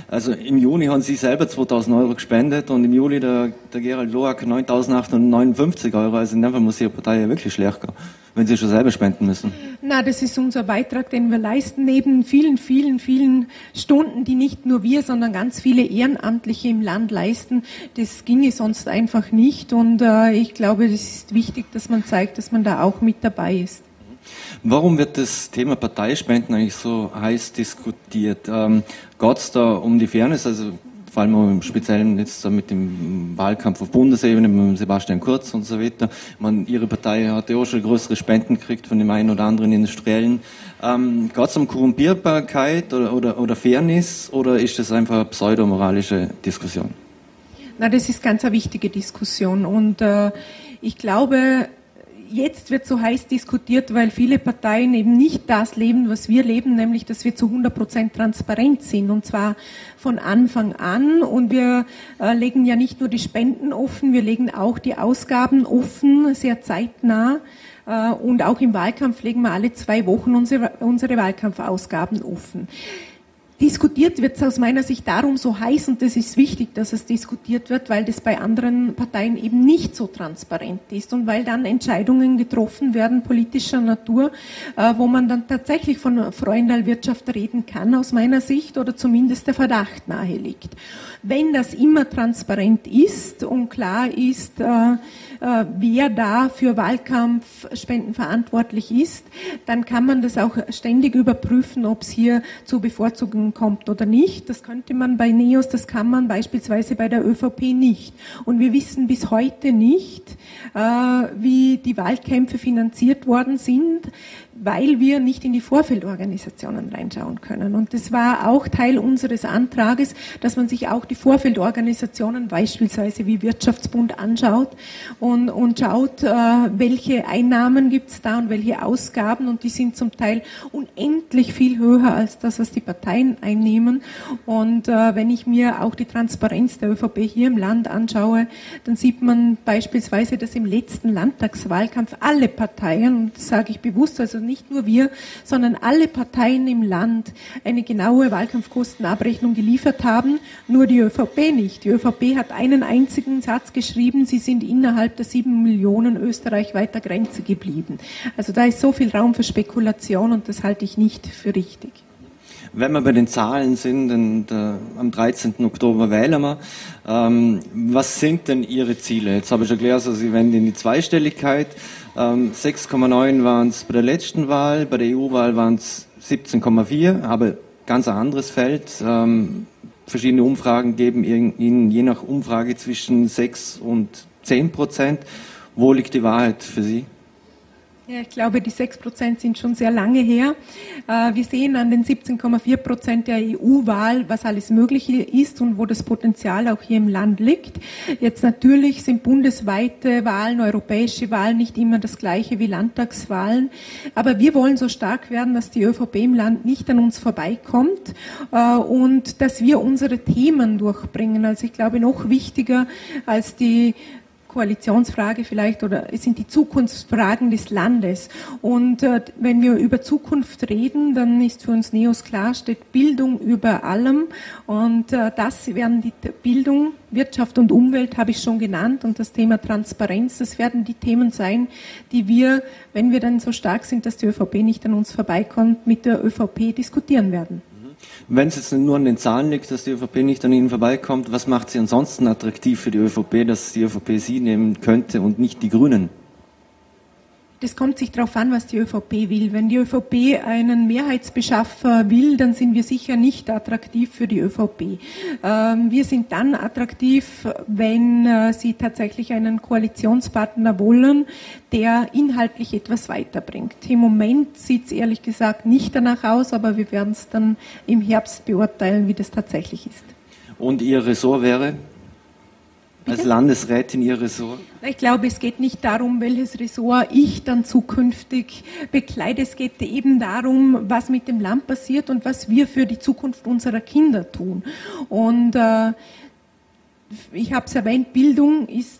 also im Juni haben Sie selber 2.000 Euro gespendet und im Juli der Gerald Loak 9.859 Euro, also in dem Fall muss Ihre Partei ja wirklich schlecht gehen, wenn Sie schon selber spenden müssen. Na, das ist unser Beitrag, den wir leisten, neben vielen, vielen, vielen Stunden, die nicht nur wir, sondern ganz viele Ehrenamtliche im Land leisten. Das ginge sonst einfach nicht und ich glaube, es ist wichtig, dass man zeigt, dass man da auch mit dabei ist. Warum wird das Thema Parteispenden eigentlich so heiß diskutiert? Geht es da um die Fairness, also vor allem im Speziellen jetzt mit dem Wahlkampf auf Bundesebene, mit Sebastian Kurz und so weiter? Ihre Partei hat ja auch schon größere Spenden gekriegt von dem einen oder anderen Industriellen. Geht es um Korrumpierbarkeit oder Fairness oder ist das einfach eine pseudomoralische Diskussion? Na, das ist ganz eine wichtige Diskussion und ich glaube, jetzt wird so heiß diskutiert, weil viele Parteien eben nicht das leben, was wir leben, nämlich, dass wir zu 100% transparent sind, und zwar von Anfang an. Und wir legen ja nicht nur die Spenden offen, wir legen auch die Ausgaben offen, sehr zeitnah. Und auch im Wahlkampf legen wir alle 2 Wochen unsere Wahlkampfausgaben offen. Diskutiert wird es aus meiner Sicht darum so heiß, und das ist wichtig, dass es diskutiert wird, weil das bei anderen Parteien eben nicht so transparent ist und weil dann Entscheidungen getroffen werden, politischer Natur, wo man dann tatsächlich von Freundalwirtschaft reden kann, aus meiner Sicht, oder zumindest der Verdacht nahe liegt. Wenn das immer transparent ist und klar ist, wer da für Wahlkampfspenden verantwortlich ist, dann kann man das auch ständig überprüfen, ob es hier zu Bevorzugungen kommt oder nicht. Das könnte man bei NEOS, das kann man beispielsweise bei der ÖVP nicht. Und wir wissen bis heute nicht, wie die Wahlkämpfe finanziert worden sind, weil wir nicht in die Vorfeldorganisationen reinschauen können. Und das war auch Teil unseres Antrages, dass man sich auch die Vorfeldorganisationen beispielsweise wie Wirtschaftsbund anschaut und schaut, welche Einnahmen gibt es da und welche Ausgaben, und die sind zum Teil unendlich viel höher als das, was die Parteien einnehmen. Und wenn ich mir auch die Transparenz der ÖVP hier im Land anschaue, dann sieht man beispielsweise, dass im letzten Landtagswahlkampf alle Parteien, und das sage ich bewusst, also nicht nur wir, sondern alle Parteien im Land eine genaue Wahlkampfkostenabrechnung geliefert haben, nur die ÖVP nicht. Die ÖVP hat einen einzigen Satz geschrieben, sie sind innerhalb der 7 Millionen österreichweiter Grenze geblieben. Also da ist so viel Raum für Spekulation, und das halte ich nicht für richtig. Wenn wir bei den Zahlen sind, und am 13. Oktober wählen wir, was sind denn Ihre Ziele? Jetzt habe ich erklärt, also Sie wenden in die Zweistelligkeit, 6,9 waren es bei der letzten Wahl, bei der EU-Wahl waren es 17,4, aber ganz ein anderes Feld. Verschiedene Umfragen geben Ihnen je nach Umfrage zwischen 6% und 10%. Wo liegt die Wahrheit für Sie? Ja, ich glaube, die 6% sind schon sehr lange her. Wir sehen an den 17,4% der EU-Wahl, was alles möglich ist und wo das Potenzial auch hier im Land liegt. Jetzt natürlich sind bundesweite Wahlen, europäische Wahlen nicht immer das Gleiche wie Landtagswahlen. Aber wir wollen so stark werden, dass die ÖVP im Land nicht an uns vorbeikommt und dass wir unsere Themen durchbringen. Also ich glaube, noch wichtiger als die Koalitionsfrage vielleicht, oder es sind die Zukunftsfragen des Landes. Und wenn wir über Zukunft reden, dann ist für uns NEOS klar, steht Bildung über allem, und das werden die Bildung, Wirtschaft und Umwelt habe ich schon genannt, und das Thema Transparenz, das werden die Themen sein, die wir, wenn wir dann so stark sind, dass die ÖVP nicht an uns vorbeikommt, mit der ÖVP diskutieren werden. Wenn es jetzt nur an den Zahlen liegt, dass die ÖVP nicht an Ihnen vorbeikommt, was macht Sie ansonsten attraktiv für die ÖVP, dass die ÖVP Sie nehmen könnte und nicht die Grünen? Das kommt sich darauf an, was die ÖVP will. Wenn die ÖVP einen Mehrheitsbeschaffer will, dann sind wir sicher nicht attraktiv für die ÖVP. Wir sind dann attraktiv, wenn sie tatsächlich einen Koalitionspartner wollen, der inhaltlich etwas weiterbringt. Im Moment sieht es ehrlich gesagt nicht danach aus, aber wir werden es dann im Herbst beurteilen, wie das tatsächlich ist. Und Ihr Ressort wäre? Als Landesrätin Ihr Ressort? Ich glaube, es geht nicht darum, welches Ressort ich dann zukünftig bekleide. Es geht eben darum, was mit dem Land passiert und was wir für die Zukunft unserer Kinder tun. Und ich habe es erwähnt, Bildung ist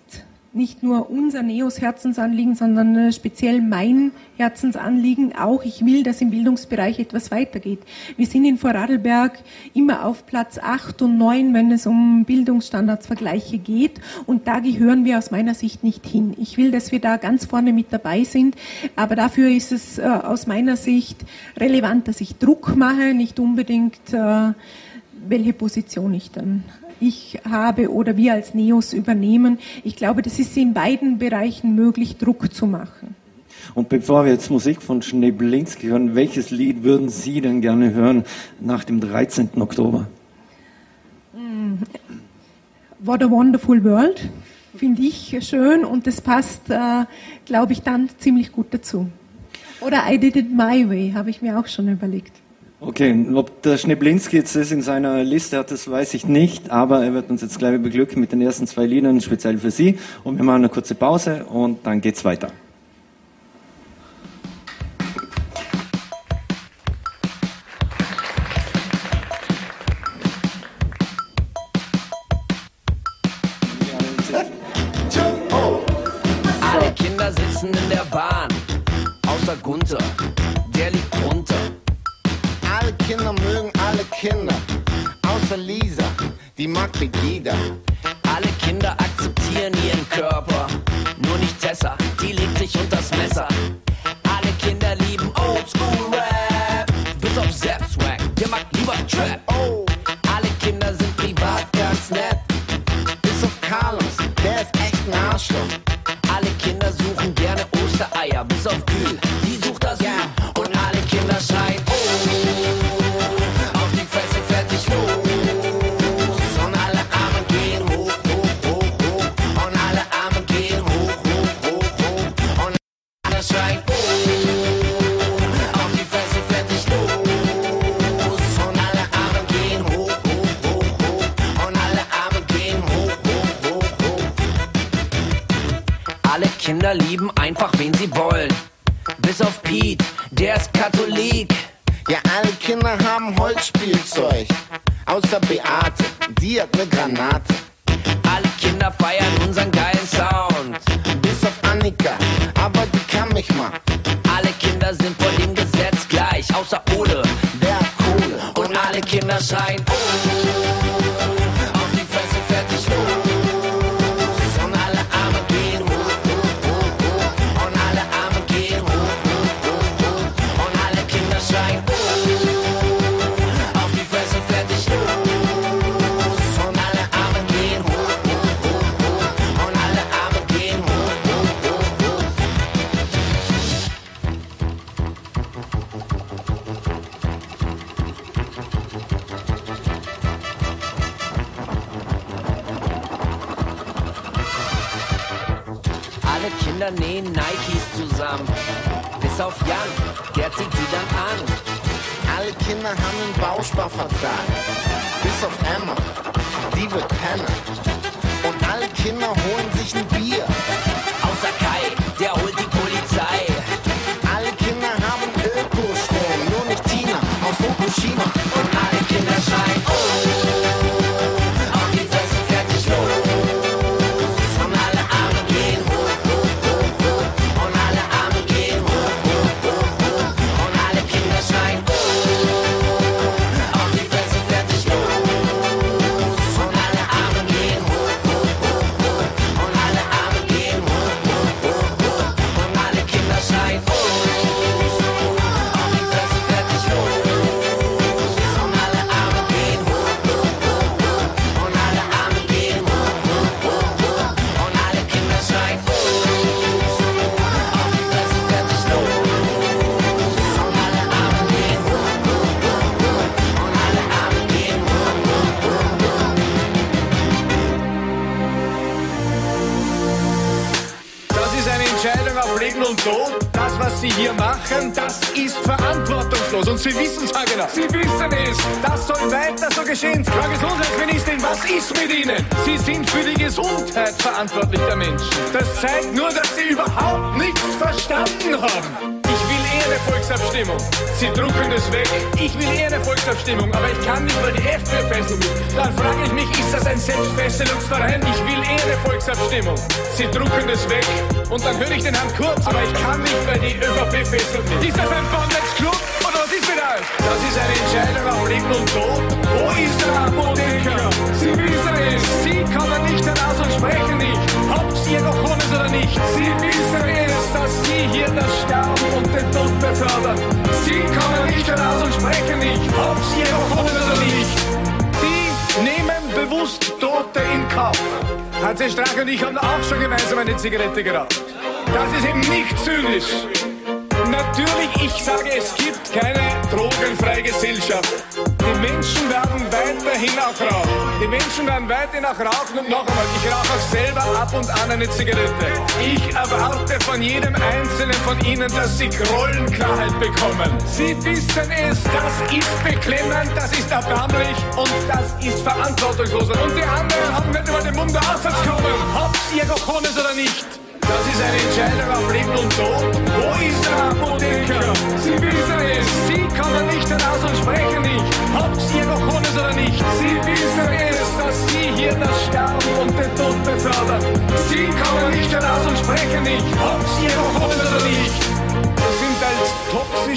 nicht nur unser NEOS-Herzensanliegen, sondern speziell mein Herzensanliegen auch. Ich will, dass im Bildungsbereich etwas weitergeht. Wir sind in Vorarlberg immer auf Platz 8 und 9, wenn es um Bildungsstandardsvergleiche geht. Und da gehören wir aus meiner Sicht nicht hin. Ich will, dass wir da ganz vorne mit dabei sind. Aber dafür ist es aus meiner Sicht relevant, dass ich Druck mache, nicht unbedingt, welche Position ich dann habe oder wir als NEOS übernehmen. Ich glaube, das ist in beiden Bereichen möglich, Druck zu machen. Und bevor wir jetzt Musik von Schneblinski hören, welches Lied würden Sie denn gerne hören nach dem 13. Oktober? What a Wonderful World, finde ich schön, und das passt, glaube ich, dann ziemlich gut dazu. Oder I Did It My Way, habe ich mir auch schon überlegt. Okay, ob der Schneblinski jetzt das in seiner Liste hat, das weiß ich nicht, aber er wird uns jetzt gleich beglücken mit den ersten 2 Liedern, speziell für Sie. Und wir machen eine kurze Pause und dann geht's weiter. Kinder sitzen in der Bahn, außer Gunther, der liegt drunter. Alle Kinder mögen alle Kinder, außer Lisa, die mag Pegida. Alle Kinder akzeptieren ihren Körper, nur nicht Tessa, die legt sich unters Messer. Alle Kinder lieben Oldschool Rap, bis auf Zap Swag, der mag lieber Trap. Oh. Alle Kinder sind privat ganz nett, bis auf Carlos, der ist echt ein Arschloch. Alle Kinder suchen gerne Ostereier, bis auf Gül, die sucht das Gül. Und alle Kinder schreien, oh, auf die Fresse, fertig, los. Kinder lieben einfach, wen sie wollen. Bis auf Pete, der ist Katholik. Ja, alle Kinder haben Holzspielzeug. Außer Beate, die hat ne Granate. Alle Kinder feiern unseren geilen Sound. Bis auf Annika, aber die kann mich mal. Alle Kinder sind vor dem Gesetz gleich. Außer Ole, der hat Kohle. Und alle Kinder schreien, oh, auf die Fresse, fertig, los. Nähen Nikes zusammen, bis auf Jan, der zieht sie dann an. Alle Kinder haben einen Bausparvertrag, bis auf Emma, die wird Penner. Und alle Kinder holen sich ein Bier, außer Kai, der holt die Polizei. Alle Kinder haben Ökostrom, nur nicht Tina aus Fukushima. Und alle Kinder schreien, oh, auf die Fresse, fertig, los. Das, was Sie hier machen, das ist verantwortungslos. Und Sie wissen es, genau. Sie wissen es. Das soll weiter so geschehen. Frau Gesundheitsministerin, was ist mit Ihnen? Sie sind für die Gesundheit verantwortlich der Menschen. Das zeigt nur, dass Sie überhaupt nichts verstanden haben. Ich will eine Volksabstimmung. Sie drucken das weg. Ich will eine Volksabstimmung, aber ich kann nicht mal die FPÖ fesseln. Dann frage ich mich, ist das ein Selbstfesselungsverein? Ich will eine Volksabstimmung. Sie drucken das weg. Und dann höre ich den Herrn Kurz, aber ich kann nicht mal die ÖVP fesseln. Ist das ein Bondage-Club? Oder was ist mit euch? Das ist eine Entscheidung auf Leben und Tod. Wo ist der Apotheker? Sie wissen es. Sie kommen nicht heraus und sprechen nicht. Ob es ihr noch ohne ist oder nicht. Sie wissen es, dass Sie hier das Sterben und den Tod befördern. Sie kommen nicht heraus und sprechen nicht, ob sie noch wollen oder nicht. Sie nehmen bewusst Tote in Kauf. HC Strache und ich haben auch schon gemeinsam eine Zigarette geraucht. Das ist eben nicht zynisch. Natürlich, ich sage, es gibt keine drogenfreie Gesellschaft. Die Menschen werden weiterhin auch rauchen. Die Menschen werden weiterhin auch rauchen. Und noch einmal, ich rauche auch selber ab und an eine Zigarette. Ich erwarte von jedem Einzelnen von Ihnen, dass Sie Rollenklarheit bekommen. Sie wissen es, das ist beklemmend, das ist erbärmlich und das ist verantwortungslos. Und die anderen haben nicht über den Mund der Aussatz kommen, ob es ihr gekommen ist oder nicht. Das ist eine Entscheidung auf Leben und Tod. Wo ist der Apotheker? Sie wissen es. Sie kommen nicht heraus und sprechen nicht. Ob es ihr noch ohne ist oder nicht. Sie wissen es, dass Sie hier das Sterben und den Tod befördern. Sie kommen nicht heraus und sprechen nicht. Ob es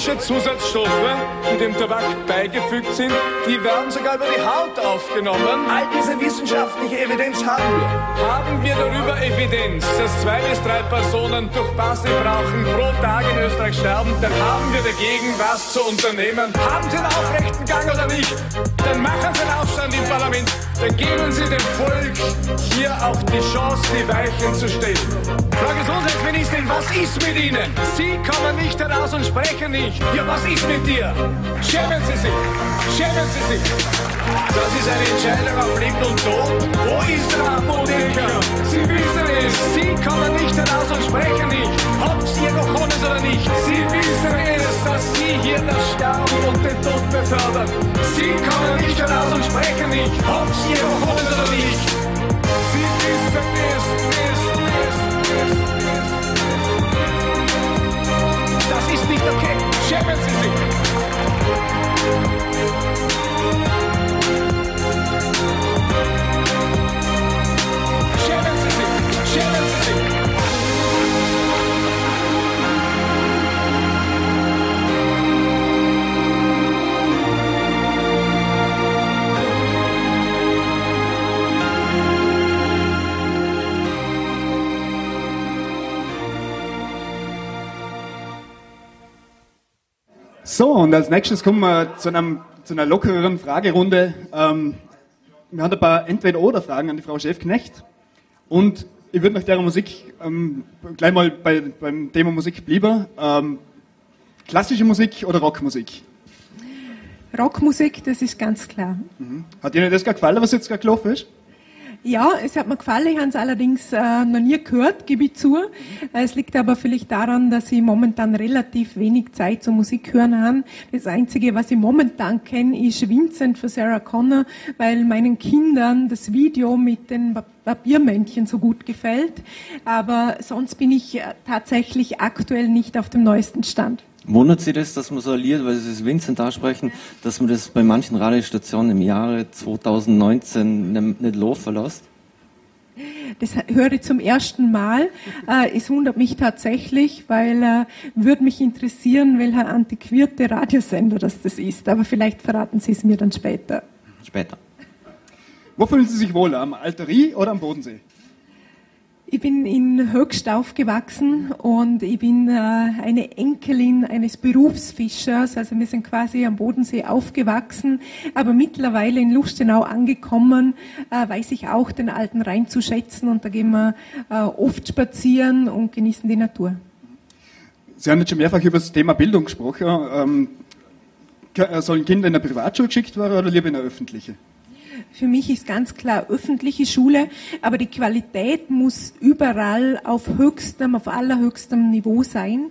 chemische Zusatzstoffe, die dem Tabak beigefügt sind, die werden sogar über die Haut aufgenommen. All diese wissenschaftliche Evidenz haben wir. Haben wir darüber Evidenz, dass 2 bis 3 Personen durch Passivrauchen pro Tag in Österreich sterben, dann haben wir dagegen was zu unternehmen. Haben Sie einen aufrechten Gang oder nicht? Dann machen Sie einen Aufstand im Parlament. Dann geben Sie dem Volk hier auch die Chance, die Weichen zu stellen. Frau Gesundheitsministerin, was ist mit Ihnen? Sie kommen nicht heraus und sprechen nicht. Ja, was ist mit dir? Schämen Sie sich! Schämen Sie sich! Das ist eine Entscheidung auf Leben und Tod. Wo ist der Apotheker? Sie wissen es! Sie kommen nicht heraus und sprechen nicht. Ob Sie ihr noch ist oder nicht. Sie wissen es, dass Sie hier das Sterben und den Tod befördern. Sie kommen nicht heraus und sprechen nicht. Ob Sie Sie wissen es. Das ist nicht okay. Schämen Sie sich. Schämen Sie sich. Schämen Sie sich. So, und als nächstes kommen wir zu einer lockeren Fragerunde. Wir haben ein paar Entweder-Oder-Fragen an die Frau Scheffknecht. Und ich würde nach der Musik gleich mal beim Thema Musik bleiben. Klassische Musik oder Rockmusik? Rockmusik, das ist ganz klar. Mhm. Hat Ihnen das gerade gefallen, was jetzt gerade gelaufen ist? Ja, es hat mir gefallen, ich habe es allerdings noch nie gehört, gebe ich zu. Es liegt aber vielleicht daran, dass ich momentan relativ wenig Zeit zur Musik hören habe. Das Einzige, was ich momentan kenne, ist Vincent von Sarah Connor, weil meinen Kindern das Video mit den Papiermännchen so gut gefällt. Aber sonst bin ich tatsächlich aktuell nicht auf dem neuesten Stand. Wundert Sie das, dass man so alliert, weil Sie es Vincent ansprechen, dass man das bei manchen Radiostationen im Jahre 2019 nicht losverlässt? Das höre ich zum ersten Mal. Es wundert mich tatsächlich, weil würde mich interessieren, welcher antiquierte Radiosender das ist. Aber vielleicht verraten Sie es mir dann später. Später. Wo fühlen Sie sich wohl, am Alterie oder am Bodensee? Ich bin in Höchst aufgewachsen und ich bin eine Enkelin eines Berufsfischers. Also wir sind quasi am Bodensee aufgewachsen, aber mittlerweile in Lustenau angekommen, weiß ich auch den alten Rhein zu schätzen. Und da gehen wir oft spazieren und genießen die Natur. Sie haben jetzt schon mehrfach über das Thema Bildung gesprochen. Sollen Kinder in eine Privatschule geschickt werden oder lieber in eine öffentliche? Für mich ist ganz klar öffentliche Schule, aber die Qualität muss überall auf allerhöchstem Niveau sein.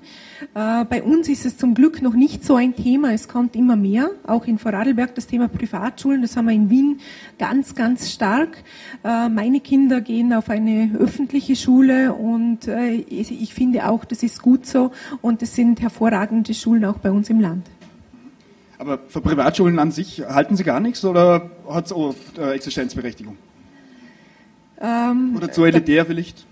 Bei uns ist es zum Glück noch nicht so ein Thema, es kommt immer mehr, auch in Vorarlberg das Thema Privatschulen, das haben wir in Wien ganz, ganz stark. Meine Kinder gehen auf eine öffentliche Schule und ich finde auch, das ist gut so und es sind hervorragende Schulen auch bei uns im Land. Aber für Privatschulen an sich halten Sie gar nichts oder hat es auch Existenzberechtigung? Oder zu elitär vielleicht?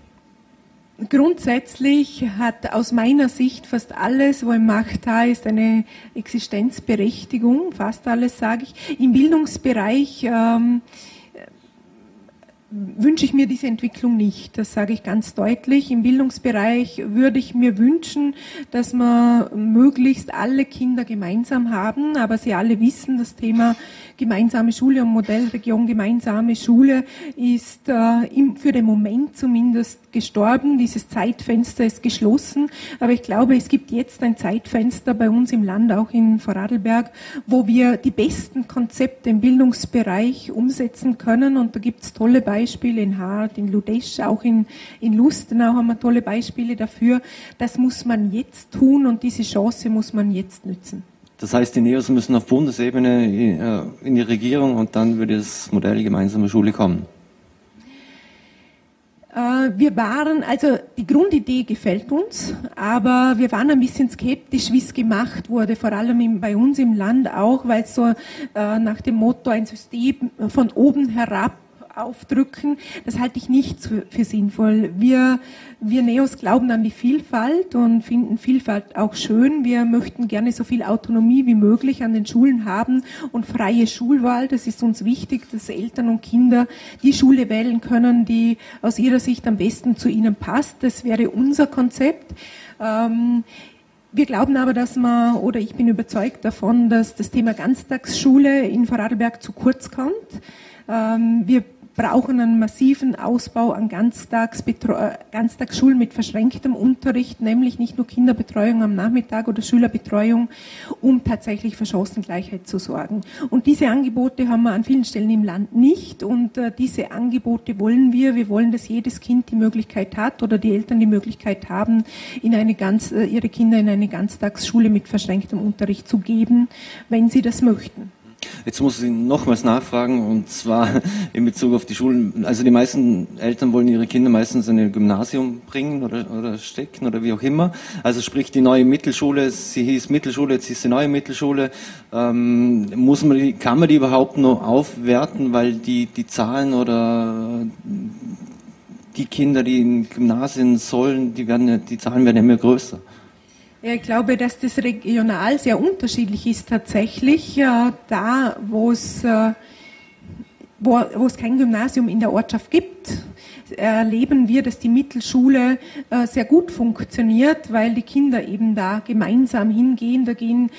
Grundsätzlich hat aus meiner Sicht fast alles, wo ich Macht habe, ist eine Existenzberechtigung. Fast alles, sage ich. Im Bildungsbereich wünsche ich mir diese Entwicklung nicht, das sage ich ganz deutlich. Im Bildungsbereich würde ich mir wünschen, dass wir möglichst alle Kinder gemeinsam haben, aber Sie alle wissen, das Thema gemeinsame Schule und Modellregion gemeinsame Schule ist für den Moment zumindest gestorben. Dieses Zeitfenster ist geschlossen, aber ich glaube, es gibt jetzt ein Zeitfenster bei uns im Land, auch in Vorarlberg, wo wir die besten Konzepte im Bildungsbereich umsetzen können und da gibt es tolle Beispiele in Hard, in Ludesch, auch in Lustenau haben wir tolle Beispiele dafür. Das muss man jetzt tun und diese Chance muss man jetzt nützen. Das heißt, die NEOS müssen auf Bundesebene in die Regierung und dann würde das Modell gemeinsame Schule kommen. Also die Grundidee gefällt uns, aber wir waren ein bisschen skeptisch, wie es gemacht wurde, vor allem bei uns im Land auch, weil es so nach dem Motto ein System von oben herab aufdrücken, das halte ich nicht für sinnvoll. Wir NEOS glauben an die Vielfalt und finden Vielfalt auch schön. Wir möchten gerne so viel Autonomie wie möglich an den Schulen haben und freie Schulwahl. Das ist uns wichtig, dass Eltern und Kinder die Schule wählen können, die aus ihrer Sicht am besten zu ihnen passt. Das wäre unser Konzept. Wir glauben aber, ich bin überzeugt davon, dass das Thema Ganztagsschule in Vorarlberg zu kurz kommt. Wir brauchen einen massiven Ausbau an Ganztagsschulen mit verschränktem Unterricht, nämlich nicht nur Kinderbetreuung am Nachmittag oder Schülerbetreuung, um tatsächlich für Chancengleichheit zu sorgen. Und diese Angebote haben wir an vielen Stellen im Land nicht, und diese Angebote wollen wir. Wir wollen, dass jedes Kind die Möglichkeit hat oder die Eltern die Möglichkeit haben, ihre Kinder in eine Ganztagsschule mit verschränktem Unterricht zu geben, wenn sie das möchten. Jetzt muss ich nochmals nachfragen, und zwar in Bezug auf die Schulen. Also die meisten Eltern wollen ihre Kinder meistens in ein Gymnasium bringen oder stecken oder wie auch immer. Also sprich die neue Mittelschule, sie hieß Mittelschule, jetzt hieß sie neue Mittelschule. Kann man die überhaupt noch aufwerten, weil die Zahlen oder die Kinder, die in Gymnasien sollen, die Zahlen werden immer größer? Ja, ich glaube, dass das regional sehr unterschiedlich ist tatsächlich. Da, wo es kein Gymnasium in der Ortschaft gibt, erleben wir, dass die Mittelschule sehr gut funktioniert, weil die Kinder eben da gemeinsam hingehen. Da gehen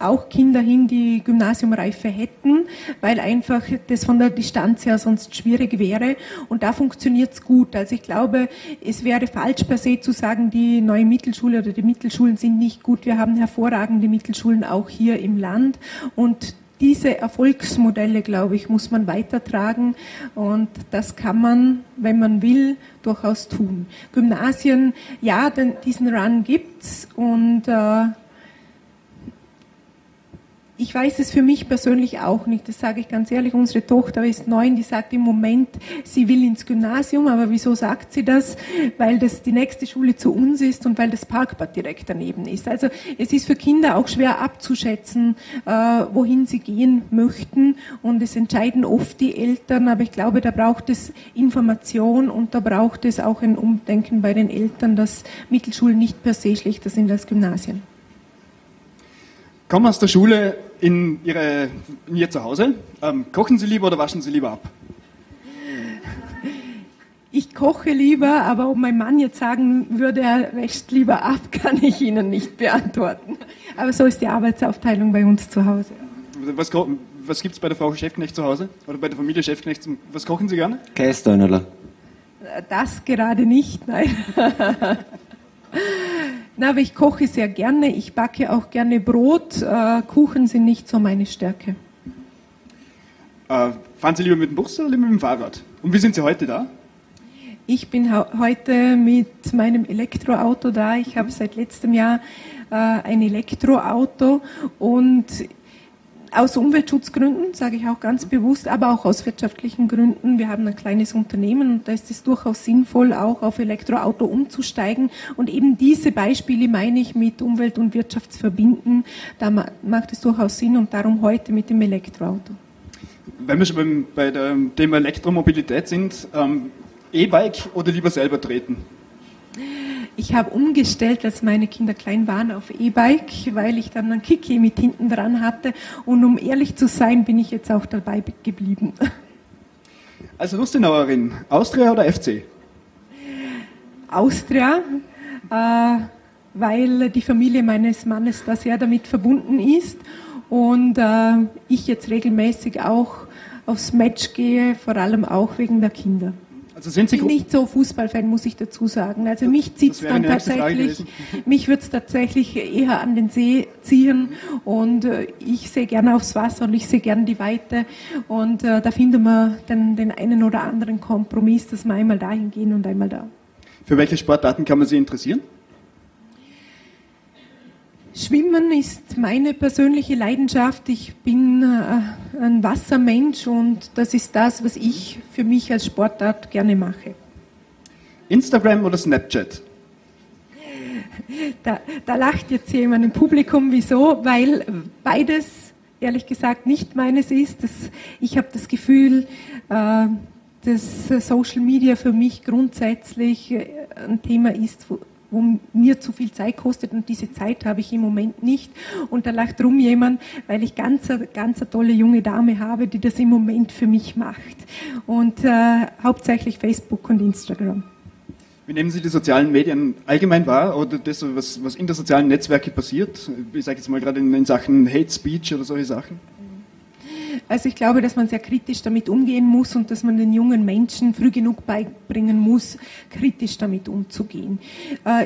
auch Kinder hin, die Gymnasiumreife hätten, weil einfach das von der Distanz her sonst schwierig wäre. Und da funktioniert es gut. Also ich glaube, es wäre falsch per se zu sagen, die neue Mittelschule oder die Mittelschulen sind nicht gut. Wir haben hervorragende Mittelschulen auch hier im Land, und diese Erfolgsmodelle, glaube ich, muss man weitertragen, und das kann man, wenn man will, durchaus tun. Gymnasien, ja, diesen Run gibt's, und ich weiß es für mich persönlich auch nicht, das sage ich ganz ehrlich. Unsere Tochter ist 9, die sagt im Moment, sie will ins Gymnasium, aber wieso sagt sie das? Weil das die nächste Schule zu uns ist und weil das Parkbad direkt daneben ist. Also es ist für Kinder auch schwer abzuschätzen, wohin sie gehen möchten, und es entscheiden oft die Eltern, aber ich glaube, da braucht es Information und da braucht es auch ein Umdenken bei den Eltern, dass Mittelschulen nicht per se schlechter sind als Gymnasien. Kommen aus der Schule in ihr Zuhause. Kochen Sie lieber oder waschen Sie lieber ab? Ich koche lieber, aber ob mein Mann jetzt sagen würde, er wäscht lieber ab, kann ich Ihnen nicht beantworten. Aber so ist die Arbeitsaufteilung bei uns zu Hause. Was gibt es bei der Frau Scheffknecht zu Hause? Oder bei der Familie Scheffknecht? Was kochen Sie gerne? Kästeinerler. Das gerade nicht, nein. Na, aber ich koche sehr gerne, ich backe auch gerne Brot, Kuchen sind nicht so meine Stärke. Fahren Sie lieber mit dem Bus oder lieber mit dem Fahrrad? Und wie sind Sie heute da? Ich bin heute mit meinem Elektroauto da. Ich habe seit letztem Jahr ein Elektroauto, und aus Umweltschutzgründen, sage ich auch ganz bewusst, aber auch aus wirtschaftlichen Gründen. Wir haben ein kleines Unternehmen, und da ist es durchaus sinnvoll, auch auf Elektroauto umzusteigen. Und eben diese Beispiele meine ich mit Umwelt und Wirtschaft verbinden. Da macht es durchaus Sinn, und darum heute mit dem Elektroauto. Wenn wir schon bei dem Thema Elektromobilität sind, E-Bike oder lieber selber treten? Ich habe umgestellt, als meine Kinder klein waren, auf E-Bike, weil ich dann einen Kiki mit hinten dran hatte. Und um ehrlich zu sein, bin ich jetzt auch dabei geblieben. Also Lustenauerin, Austria oder FC? Austria, weil die Familie meines Mannes da sehr damit verbunden ist. Und ich jetzt regelmäßig auch aufs Match gehe, vor allem auch wegen der Kinder. Also sind Sie, ich bin nicht so Fußballfan, muss ich dazu sagen. Also mich zieht es dann tatsächlich, mich würde es tatsächlich eher an den See ziehen, und ich sehe gerne aufs Wasser und ich sehe gerne die Weite, und da finden wir dann den einen oder anderen Kompromiss, dass wir einmal dahin gehen und einmal da. Für welche Sportarten kann man Sie interessieren? Schwimmen ist meine persönliche Leidenschaft. Ich bin ein Wassermensch, und das ist das, was ich für mich als Sportart gerne mache. Instagram oder Snapchat? Da lacht jetzt jemand im Publikum. Wieso? Weil beides ehrlich gesagt nicht meines ist. Ich habe das Gefühl, dass Social Media für mich grundsätzlich ein Thema ist, wo mir zu viel Zeit kostet, und diese Zeit habe ich im Moment nicht. Und da lacht drum jemand, weil ich ganz tolle junge Dame habe, die das im Moment für mich macht. Und hauptsächlich Facebook und Instagram. Wie nehmen Sie die sozialen Medien allgemein wahr oder das, was in den sozialen Netzwerken passiert? Ich sage jetzt mal gerade in Sachen Hate Speech oder solche Sachen. Also ich glaube, dass man sehr kritisch damit umgehen muss und dass man den jungen Menschen früh genug beibringen muss, kritisch damit umzugehen.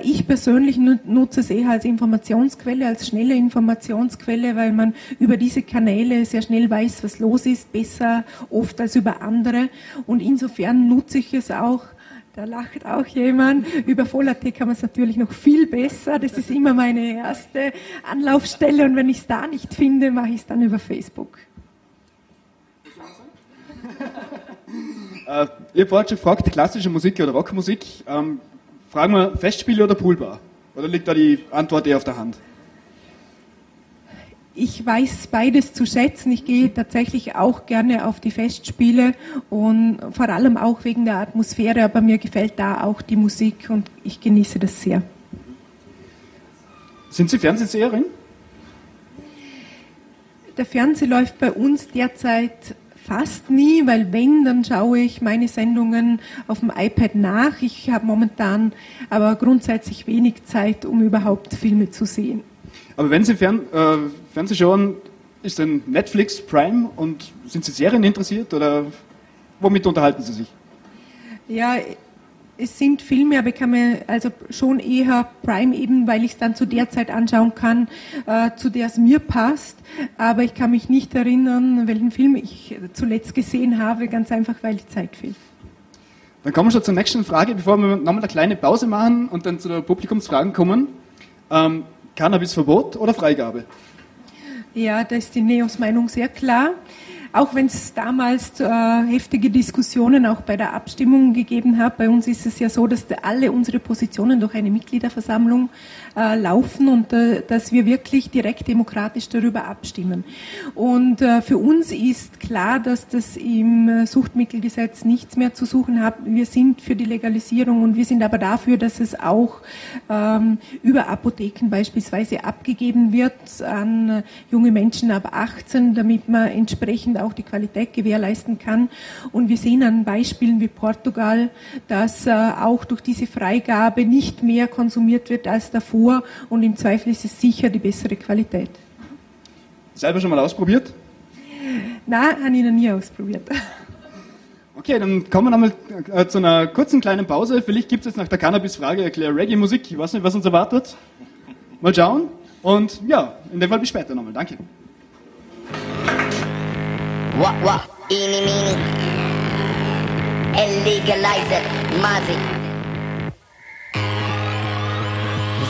Ich persönlich nutze es eher als Informationsquelle, als schnelle Informationsquelle, weil man über diese Kanäle sehr schnell weiß, was los ist, besser oft als über andere. Und insofern nutze ich es auch. Da lacht auch jemand. Über Voll.at kann man es natürlich noch viel besser. Das ist immer meine erste Anlaufstelle. Und wenn ich es da nicht finde, mache ich es dann über Facebook. Ich habe vorhin schon gefragt, klassische Musik oder Rockmusik. Fragen wir Festspiele oder Poolbar? Oder liegt da die Antwort eher auf der Hand? Ich weiß beides zu schätzen. Ich gehe tatsächlich auch gerne auf die Festspiele und vor allem auch wegen der Atmosphäre, aber mir gefällt da auch die Musik und ich genieße das sehr. Sind Sie Fernsehseherin? Der Fernseher läuft bei uns derzeit fast nie, weil wenn, dann schaue ich meine Sendungen auf dem iPad nach. Ich habe momentan aber grundsätzlich wenig Zeit, um überhaupt Filme zu sehen. Aber wenn Sie Fernsehen schauen, ist dann Netflix, Prime, und sind Sie Serien interessiert oder womit unterhalten Sie sich? Ja, es sind Filme, aber ich kann mir also schon eher Prime eben, weil ich es dann zu der Zeit anschauen kann, zu der es mir passt. Aber ich kann mich nicht erinnern, welchen Film ich zuletzt gesehen habe, ganz einfach, weil die Zeit fehlt. Dann kommen wir schon zur nächsten Frage, bevor wir nochmal eine kleine Pause machen und dann zu den Publikumsfragen kommen. Cannabisverbot oder Freigabe? Ja, da ist die NEOS-Meinung sehr klar. Auch wenn es damals heftige Diskussionen auch bei der Abstimmung gegeben hat, bei uns ist es ja so, dass alle unsere Positionen durch eine Mitgliederversammlung laufen und dass wir wirklich direkt demokratisch darüber abstimmen. Und für uns ist klar, dass das im Suchtmittelgesetz nichts mehr zu suchen hat. Wir sind für die Legalisierung und wir sind aber dafür, dass es auch über Apotheken beispielsweise abgegeben wird an junge Menschen ab 18, damit man entsprechend auch die Qualität gewährleisten kann. Und wir sehen an Beispielen wie Portugal, dass auch durch diese Freigabe nicht mehr konsumiert wird als davor und im Zweifel ist es sicher die bessere Qualität. Selber schon mal ausprobiert? Nein, habe ich noch nie ausprobiert. Okay, dann kommen wir nochmal zu einer kurzen kleinen Pause. Vielleicht gibt es jetzt nach der Cannabis-Frage erkläre Reggae-Musik. Ich weiß nicht, was uns erwartet. Mal schauen. Und ja, in dem Fall bis später nochmal. Danke. Wah, wah, eeny, meeny, and legalize it, Mazi.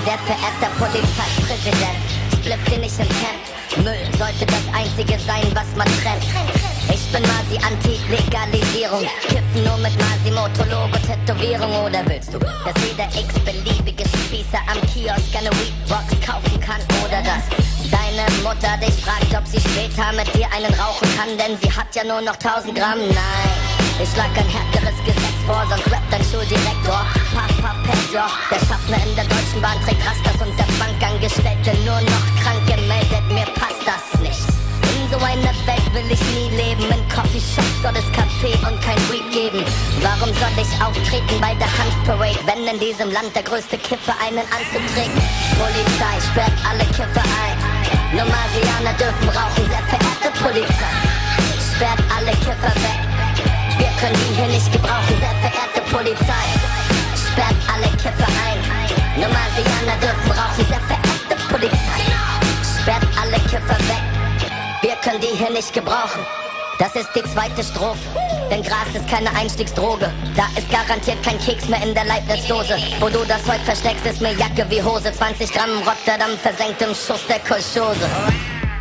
Sehr verehrter Polizeipräsident, Spliff den ich im Camp. Müll sollte das Einzige sein, was man trennt. Ich bin Mazi, Anti-Legalisierung. Kiffen nur mit Mazi, Motologo, Tätowierung. Oder willst du, dass jeder x-beliebige Spießer am Kiosk eine Weedbox kaufen kann? Oder das? Deine Mutter dich fragt, ob sie später mit dir einen rauchen kann, denn sie hat ja nur noch 1000 Gramm. Nein, ich schlag ein härteres Gesetz vor, sonst rappt dein Schuldirektor. Paff, paff, Pessloch. Der Schaffner in der Deutschen Bahn trägt Rastas und der Bankangestellte nur noch krank gemeldet. Mir passt das nicht. In so einer Welt will ich nie leben. In Coffeeshops soll es Kaffee und kein Weed geben. Warum soll ich auftreten bei der Hanfparade, wenn in diesem Land der größte Kiffer einen Anzug trägt? Polizei sperrt alle Kiffer ein. Nur Marsianer dürfen rauchen, sehr verehrte Polizei. Sperrt alle Kiffer weg. Wir können die hier nicht gebrauchen, sehr verehrte Polizei. Sperrt alle Kiffer ein. Nur Marsianer dürfen rauchen, sehr verehrte Polizei. Sperrt alle Kiffer weg. Wir können die hier nicht gebrauchen. Das ist die zweite Strophe, denn Gras ist keine Einstiegsdroge. Da ist garantiert kein Keks mehr in der Leibniz-Dose. Wo du das Zeug versteckst, ist mir Jacke wie Hose. 20 Gramm Rotterdam versenkt im Schuss der Kolchose.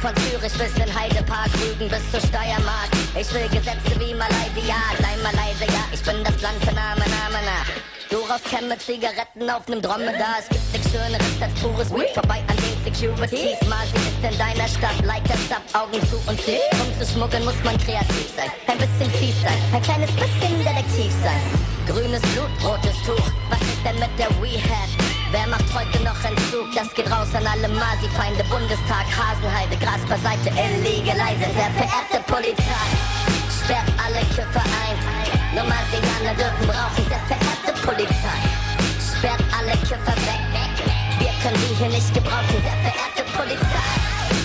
Von Zürich bis in Heidepark, Rügen bis zur Steiermark. Ich will Gesetze wie Malaysia, sei Malaysia. Ich bin das Land für Name, Name, na. Doraf Cam mit Zigaretten auf nem Dromedar. Es gibt nix Schöneres als pures Weed. Vorbei an den Securities. Marzi ist in deiner Stadt. Like das ab, Augen zu und zieh. Um zu schmuggeln muss man kreativ sein. Ein bisschen fies sein. Ein kleines bisschen detektiv sein. Grünes Blut, rotes Tuch. Was ist denn mit der Weehead? Wer macht heute noch Entzug? Das geht raus an alle Masi-Feinde. Bundestag, Hasenheide, Gras beiseite. Illegalize, sehr verehrte Polizei. Sperrt alle Kiffer ein. Nur Marsianer dürfen rauchen, sehr verehrte Polizei. Sperrt alle Kiffer weg, wir können die hier nicht gebrauchen, sehr verehrte Polizei.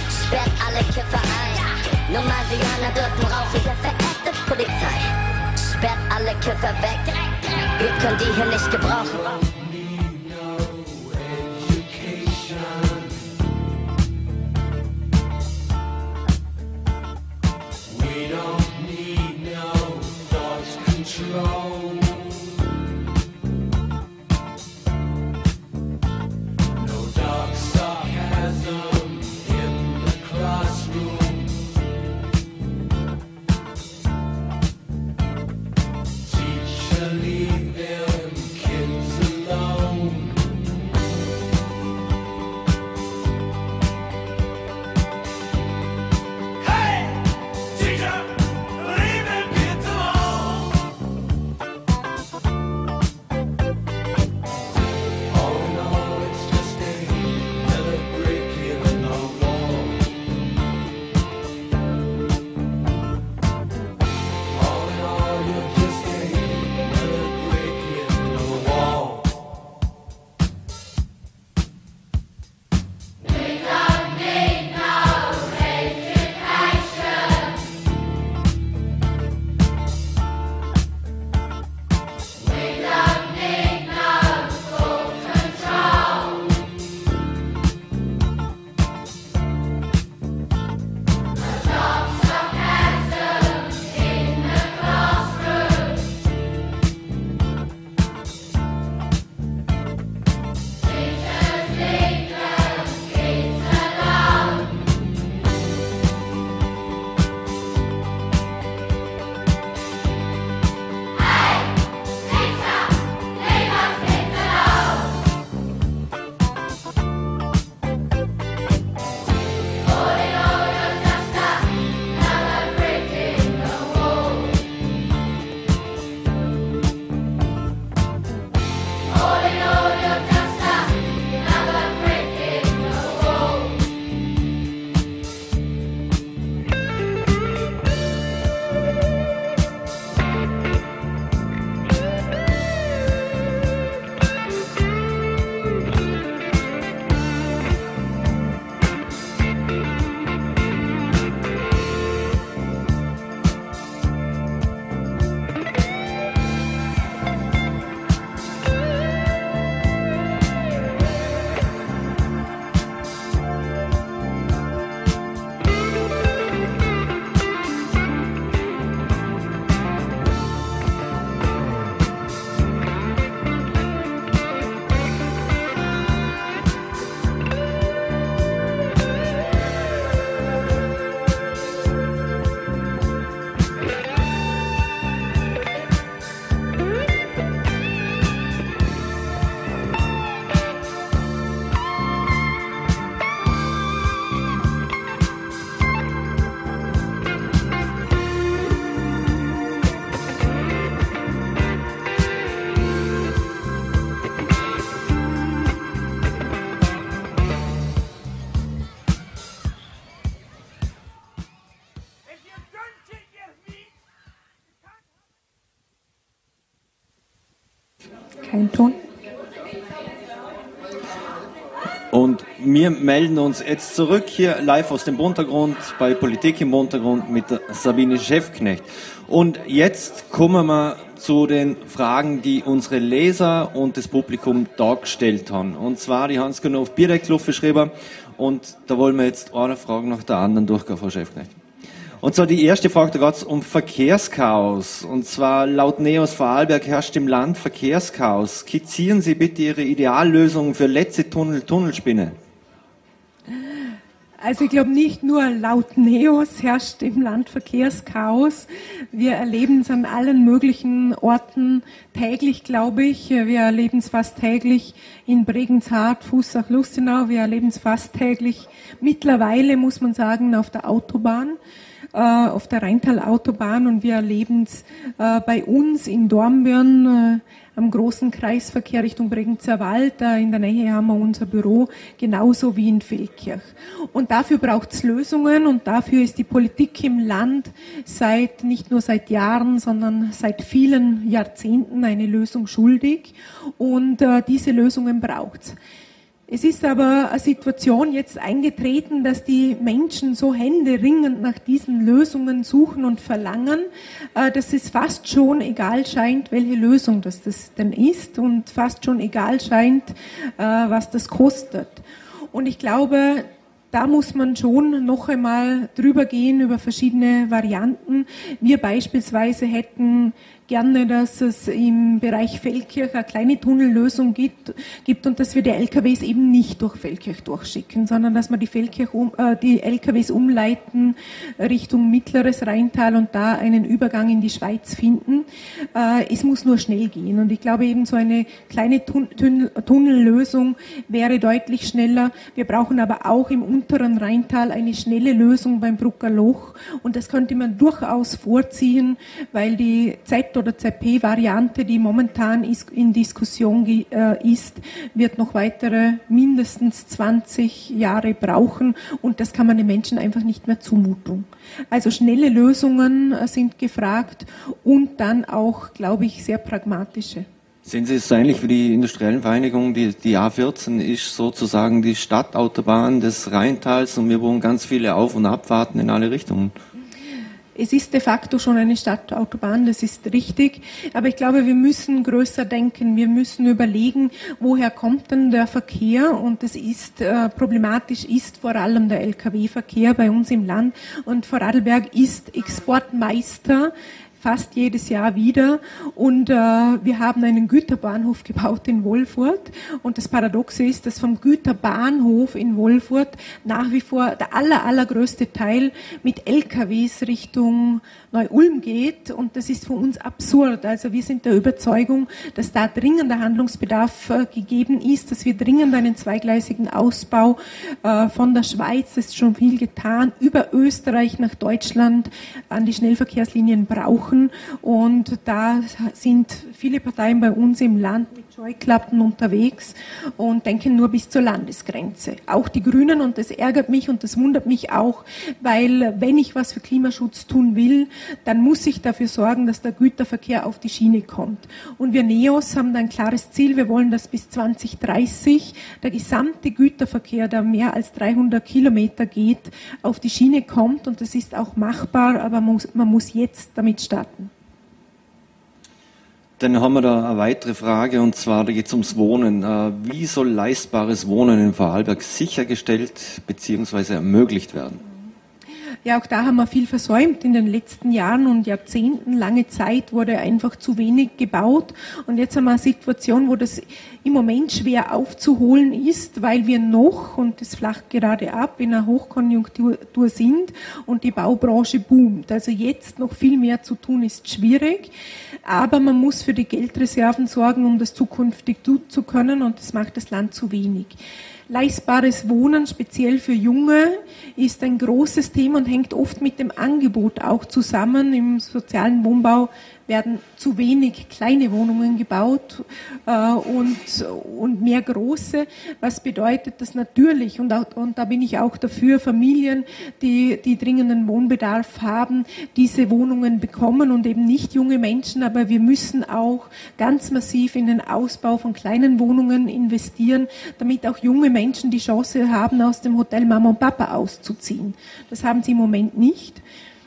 Sperrt alle Kiffer ein. Nur Marsianer dürfen rauchen, sehr verehrte Polizei. Sperrt alle Kiffer weg, wir können die hier nicht gebrauchen. Und wir melden uns jetzt zurück hier live aus dem Buntergrund bei Politik im Buntergrund mit Sabine Scheffknecht. Und jetzt kommen wir zu den Fragen, die unsere Leser und das Publikum da gestellt haben. Und zwar, die haben es genau auf Bierdeckel geschrieben und da wollen wir jetzt eine Frage nach der anderen durchgehen, Frau Scheffknecht. Und zwar die erste Frage, da geht es um Verkehrschaos. Und zwar laut NEOS Vorarlberg herrscht im Land Verkehrschaos. Skizzieren Sie bitte Ihre Ideallösung für letzte Tunnelspinne. Also ich glaube, nicht nur laut NEOS herrscht im Land Verkehrschaos. Wir erleben es an allen möglichen Orten täglich, glaube ich. Wir erleben es fast täglich in Bregenz, Hard, Fußach, Lustenau. Wir erleben es fast täglich mittlerweile, muss man sagen, auf der Autobahn, auf der Rheintal-Autobahn. Und wir erleben es bei uns in Dornbirn, am großen Kreisverkehr Richtung Bregenzer Wald, da in der Nähe haben wir unser Büro, genauso wie in Feldkirch. Und dafür braucht es Lösungen und dafür ist die Politik im Land nicht nur seit Jahren, sondern seit vielen Jahrzehnten eine Lösung schuldig und diese Lösungen braucht es. Es ist aber eine Situation jetzt eingetreten, dass die Menschen so händeringend nach diesen Lösungen suchen und verlangen, dass es fast schon egal scheint, welche Lösung das denn ist und fast schon egal scheint, was das kostet. Und ich glaube, da muss man schon noch einmal drüber gehen über verschiedene Varianten. Wir beispielsweise hätten gerne, dass es im Bereich Feldkirch eine kleine Tunnellösung gibt und dass wir die LKWs eben nicht durch Feldkirch durchschicken, sondern dass wir die LKWs umleiten Richtung mittleres Rheintal und da einen Übergang in die Schweiz finden. Es muss nur schnell gehen und ich glaube eben so eine kleine Tunnellösung wäre deutlich schneller. Wir brauchen aber auch im unteren Rheintal eine schnelle Lösung beim Brucker Loch und das könnte man durchaus vorziehen, weil die Zeit oder ZP-Variante, die momentan in Diskussion ist, wird noch weitere mindestens 20 Jahre brauchen und das kann man den Menschen einfach nicht mehr zumuten. Also schnelle Lösungen sind gefragt und dann auch, glaube ich, sehr pragmatische. Sehen Sie es eigentlich für die industriellen Vereinigungen, die A14 ist sozusagen die Stadtautobahn des Rheintals und wir bauen ganz viele auf- und abfahrten in alle Richtungen. Es ist de facto schon eine Stadtautobahn, das ist richtig, aber ich glaube, wir müssen größer denken, wir müssen überlegen, woher kommt denn der Verkehr und das ist problematisch, ist vor allem der Lkw-Verkehr bei uns im Land und Vorarlberg ist Exportmeister, fast jedes Jahr wieder und wir haben einen Güterbahnhof gebaut in Wolfurt und das Paradoxe ist, dass vom Güterbahnhof in Wolfurt nach wie vor der allergrößte Teil mit LKWs Richtung Neu-Ulm geht und das ist für uns absurd. Also wir sind der Überzeugung, dass da dringender Handlungsbedarf gegeben ist, dass wir dringend einen zweigleisigen Ausbau von der Schweiz, das ist schon viel getan, über Österreich nach Deutschland an die Schnellverkehrslinien brauchen. Und da sind viele Parteien bei uns im Land mit Scheuklappen unterwegs und denken nur bis zur Landesgrenze. Auch die Grünen, und das ärgert mich und das wundert mich auch, weil wenn ich was für Klimaschutz tun will, dann muss ich dafür sorgen, dass der Güterverkehr auf die Schiene kommt. Und wir NEOS haben da ein klares Ziel, wir wollen, dass bis 2030 der gesamte Güterverkehr, der mehr als 300 Kilometer geht, auf die Schiene kommt und das ist auch machbar, aber man muss jetzt damit starten. Dann haben wir da eine weitere Frage und zwar, da geht es ums Wohnen. Wie soll leistbares Wohnen in Vorarlberg sichergestellt bzw. ermöglicht werden? Ja, auch da haben wir viel versäumt in den letzten Jahren und Jahrzehnten. Lange Zeit wurde einfach zu wenig gebaut. Und jetzt haben wir eine Situation, wo das im Moment schwer aufzuholen ist, weil wir noch, und das flacht gerade ab, in einer Hochkonjunktur sind und die Baubranche boomt. Also jetzt noch viel mehr zu tun ist schwierig, aber man muss für die Geldreserven sorgen, um das zukünftig tun zu können und das macht das Land zu wenig. Leistbares Wohnen, speziell für Junge, ist ein großes Thema und hängt oft mit dem Angebot auch zusammen. Im sozialen Wohnbau werden zu wenig kleine Wohnungen gebaut und mehr große, was bedeutet das natürlich, und da bin ich auch dafür, Familien, die dringenden Wohnbedarf haben, diese Wohnungen bekommen und eben nicht junge Menschen, aber wir müssen auch ganz massiv in den Ausbau von kleinen Wohnungen investieren, damit auch junge Menschen die Chance haben, aus dem Hotel Mama und Papa auszuziehen. Das haben sie im Moment nicht.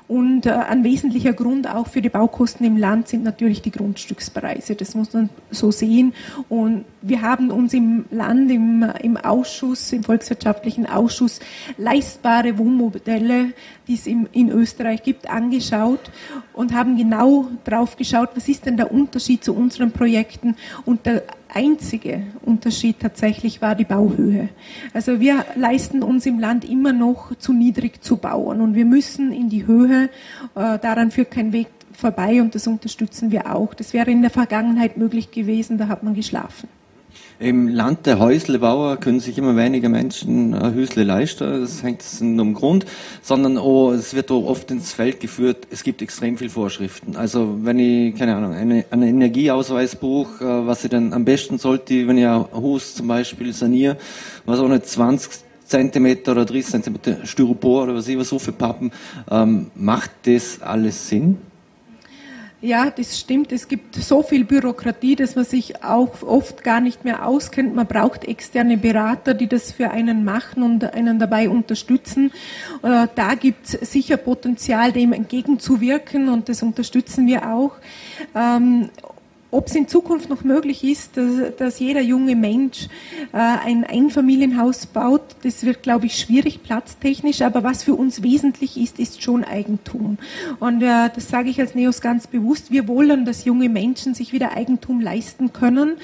Und ein wesentlicher Grund auch für die Baukosten im Land sind natürlich die Grundstückspreise. Das muss man so sehen. Und wir haben uns im Land, im Ausschuss, im volkswirtschaftlichen Ausschuss leistbare Wohnmodelle, die es in Österreich gibt, angeschaut und haben genau drauf geschaut, was ist denn der Unterschied zu unseren Projekten. Und der einzige Unterschied tatsächlich war die Bauhöhe. Also wir leisten uns im Land immer noch zu niedrig zu bauen und wir müssen in die Höhe, daran führt kein Weg vorbei und das unterstützen wir auch. Das wäre in der Vergangenheit möglich gewesen, da hat man geschlafen. Im Land der Häuslebauer können sich immer weniger Menschen Häusle leisten, das hängt nicht um Grund, sondern auch, es wird auch oft ins Feld geführt, es gibt extrem viele Vorschriften. Also wenn ich, keine Ahnung, einen Energieausweis buche, was ich dann am besten sollte, wenn ich ein Haus zum Beispiel saniere, was auch nicht 20 Zentimeter oder 30 Zentimeter Styropor oder was ich so für Pappen, macht das alles Sinn? Ja, das stimmt. Es gibt so viel Bürokratie, dass man sich auch oft gar nicht mehr auskennt. Man braucht externe Berater, die das für einen machen und einen dabei unterstützen. Da gibt es sicher Potenzial, dem entgegenzuwirken und das unterstützen wir auch. Ob es in Zukunft noch möglich ist, dass jeder junge Mensch ein Einfamilienhaus baut, das wird, glaube ich, schwierig platztechnisch, aber was für uns wesentlich ist, ist schon Eigentum. Und das sage ich als NEOS ganz bewusst, wir wollen, dass junge Menschen sich wieder Eigentum leisten können.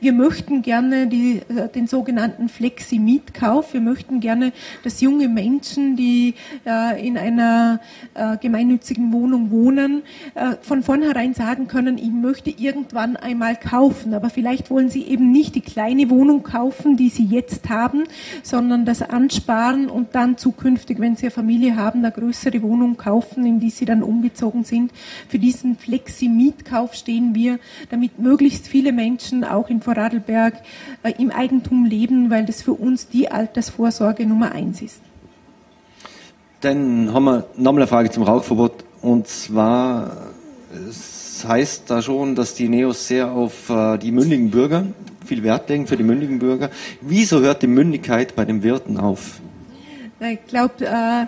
Wir möchten gerne den sogenannten Flexi-Mietkauf. Wir möchten gerne, dass junge Menschen, die in einer gemeinnützigen Wohnung wohnen, von vornherein sagen können, ich möchte irgendwann einmal kaufen, aber vielleicht wollen Sie eben nicht die kleine Wohnung kaufen, die Sie jetzt haben, sondern das ansparen und dann zukünftig, wenn Sie eine Familie haben, eine größere Wohnung kaufen, in die Sie dann umgezogen sind. Für diesen Flexi-Mietkauf stehen wir, damit möglichst viele Menschen auch in Vorarlberg im Eigentum leben, weil das für uns die Altersvorsorge Nummer 1 ist. Dann haben wir nochmal eine Frage zum Rauchverbot und zwar heißt da schon, dass die NEOS sehr auf die mündigen Bürger viel Wert legen für die mündigen Bürger. Wieso hört die Mündigkeit bei den Wirten auf? Ich glaube,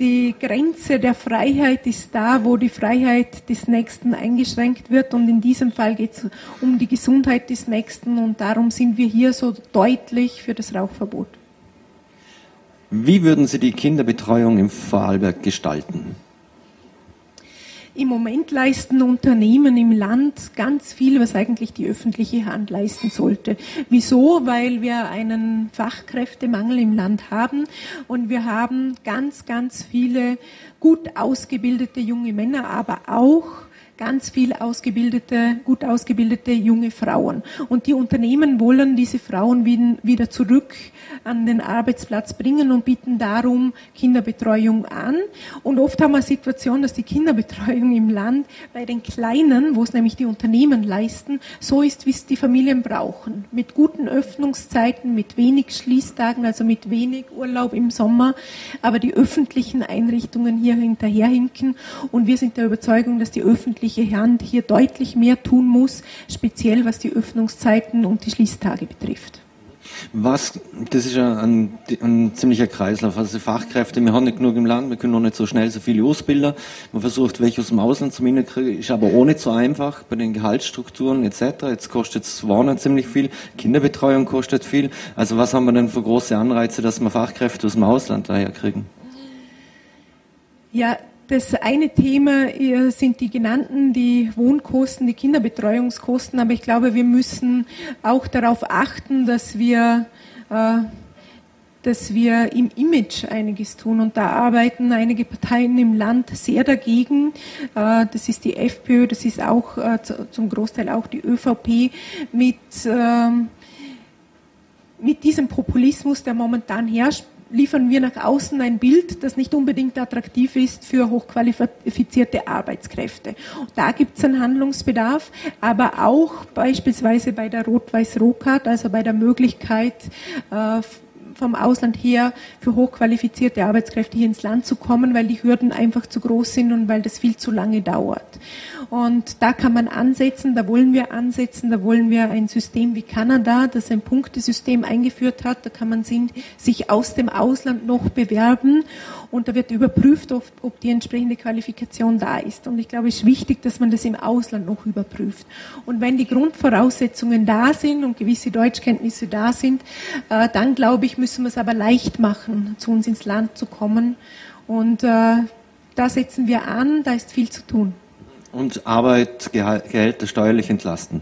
die Grenze der Freiheit ist da, wo die Freiheit des Nächsten eingeschränkt wird und in diesem Fall geht es um die Gesundheit des Nächsten und darum sind wir hier so deutlich für das Rauchverbot. Wie würden Sie die Kinderbetreuung im Vorarlberg gestalten? Im Moment leisten Unternehmen im Land ganz viel, was eigentlich die öffentliche Hand leisten sollte. Wieso? Weil wir einen Fachkräftemangel im Land haben und wir haben ganz, ganz viele gut ausgebildete junge Männer, aber auch ganz viel ausgebildete, gut ausgebildete junge Frauen. Und die Unternehmen wollen diese Frauen wieder zurück an den Arbeitsplatz bringen und bieten darum Kinderbetreuung an. Und oft haben wir eine Situation, dass die Kinderbetreuung im Land bei den Kleinen, wo es nämlich die Unternehmen leisten, so ist, wie es die Familien brauchen. Mit guten Öffnungszeiten, mit wenig Schließtagen, also mit wenig Urlaub im Sommer, aber die öffentlichen Einrichtungen hier hinterherhinken. Und wir sind der Überzeugung, dass die öffentlichen Hand hier deutlich mehr tun muss, speziell was die Öffnungszeiten und die Schließtage betrifft. Das ist ein ziemlicher Kreislauf. Also Fachkräfte, wir haben nicht genug im Land, wir können noch nicht so schnell so viele Ausbilder. Man versucht, welche aus dem Ausland zum Hinterkriegen, ist aber auch nicht so einfach bei den Gehaltsstrukturen etc. Jetzt kostet es Wohnen ziemlich viel, Kinderbetreuung kostet viel. Also was haben wir denn für große Anreize, dass wir Fachkräfte aus dem Ausland daher kriegen? Ja, das eine Thema sind die genannten, die Wohnkosten, die Kinderbetreuungskosten, aber ich glaube, wir müssen auch darauf achten, dass wir im Image einiges tun. Und da arbeiten einige Parteien im Land sehr dagegen. Das ist die FPÖ, das ist auch zum Großteil auch die ÖVP mit diesem Populismus, der momentan herrscht. Liefern wir nach außen ein Bild, das nicht unbedingt attraktiv ist für hochqualifizierte Arbeitskräfte. Da gibt es einen Handlungsbedarf, aber auch beispielsweise bei der Rot-Weiß-Rot-Card, also bei der Möglichkeit, vom Ausland her für hochqualifizierte Arbeitskräfte hier ins Land zu kommen, weil die Hürden einfach zu groß sind und weil das viel zu lange dauert. Und da kann man ansetzen, da wollen wir ansetzen, da wollen wir ein System wie Kanada, das ein Punktesystem eingeführt hat, da kann man sich aus dem Ausland noch bewerben und da wird überprüft, ob die entsprechende Qualifikation da ist. Und ich glaube, es ist wichtig, dass man das im Ausland noch überprüft. Und wenn die Grundvoraussetzungen da sind und gewisse Deutschkenntnisse da sind, dann glaube ich, müssen wir es aber leicht machen, zu uns ins Land zu kommen. Und da setzen wir an, da ist viel zu tun. Und Arbeit, Gehälter steuerlich entlasten.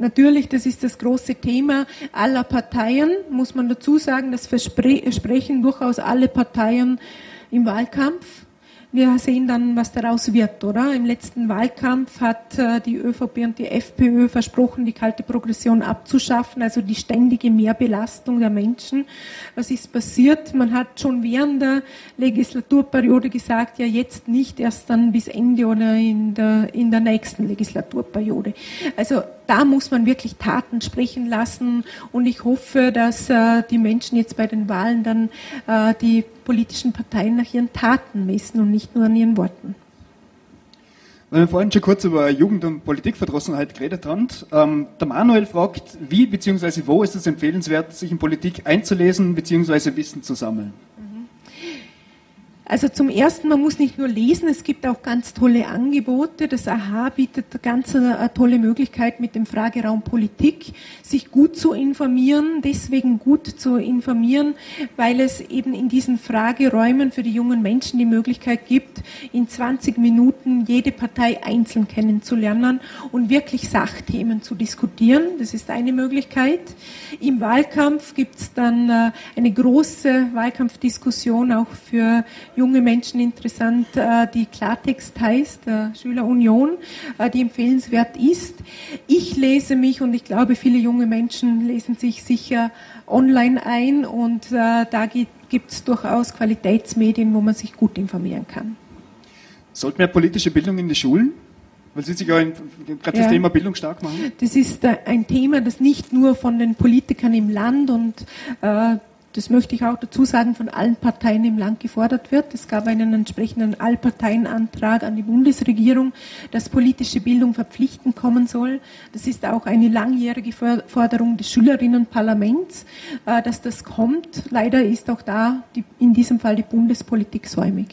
Natürlich, das ist das große Thema aller Parteien, muss man dazu sagen, das versprechen durchaus alle Parteien im Wahlkampf. Wir sehen dann, was daraus wird, oder? Im letzten Wahlkampf hat die ÖVP und die FPÖ versprochen, die kalte Progression abzuschaffen, also die ständige Mehrbelastung der Menschen. Was ist passiert? Man hat schon während der Legislaturperiode gesagt, ja jetzt nicht, erst dann bis Ende oder in der nächsten Legislaturperiode. Also da muss man wirklich Taten sprechen lassen und ich hoffe, dass die Menschen jetzt bei den Wahlen dann die politischen Parteien nach ihren Taten messen und nicht nur an ihren Worten. Weil wir vorhin schon kurz über Jugend- und Politikverdrossenheit geredet haben, der Manuel fragt, wie bzw. wo ist es empfehlenswert, sich in Politik einzulesen bzw. Wissen zu sammeln? Also zum Ersten, man muss nicht nur lesen, es gibt auch ganz tolle Angebote. Das AHA bietet ganz eine tolle Möglichkeit mit dem Frageraum Politik, sich gut zu informieren, deswegen gut zu informieren, weil es eben in diesen Frageräumen für die jungen Menschen die Möglichkeit gibt, in 20 Minuten jede Partei einzeln kennenzulernen und wirklich Sachthemen zu diskutieren. Das ist eine Möglichkeit. Im Wahlkampf gibt es dann eine große Wahlkampfdiskussion auch für junge Menschen interessant, die Klartext heißt, Schülerunion, die empfehlenswert ist. Ich lese mich und ich glaube, viele junge Menschen lesen sich sicher online ein und da gibt es durchaus Qualitätsmedien, wo man sich gut informieren kann. Sollte mehr politische Bildung in die Schulen? Weil Sie sich ja gerade das Thema Bildung stark machen. Das ist ein Thema, das nicht nur von den Politikern im Land und das möchte ich auch dazu sagen, von allen Parteien im Land gefordert wird. Es gab einen entsprechenden Allparteienantrag an die Bundesregierung, dass politische Bildung verpflichtend kommen soll. Das ist auch eine langjährige Forderung des Schülerinnenparlaments, dass das kommt. Leider ist auch da in diesem Fall die Bundespolitik säumig.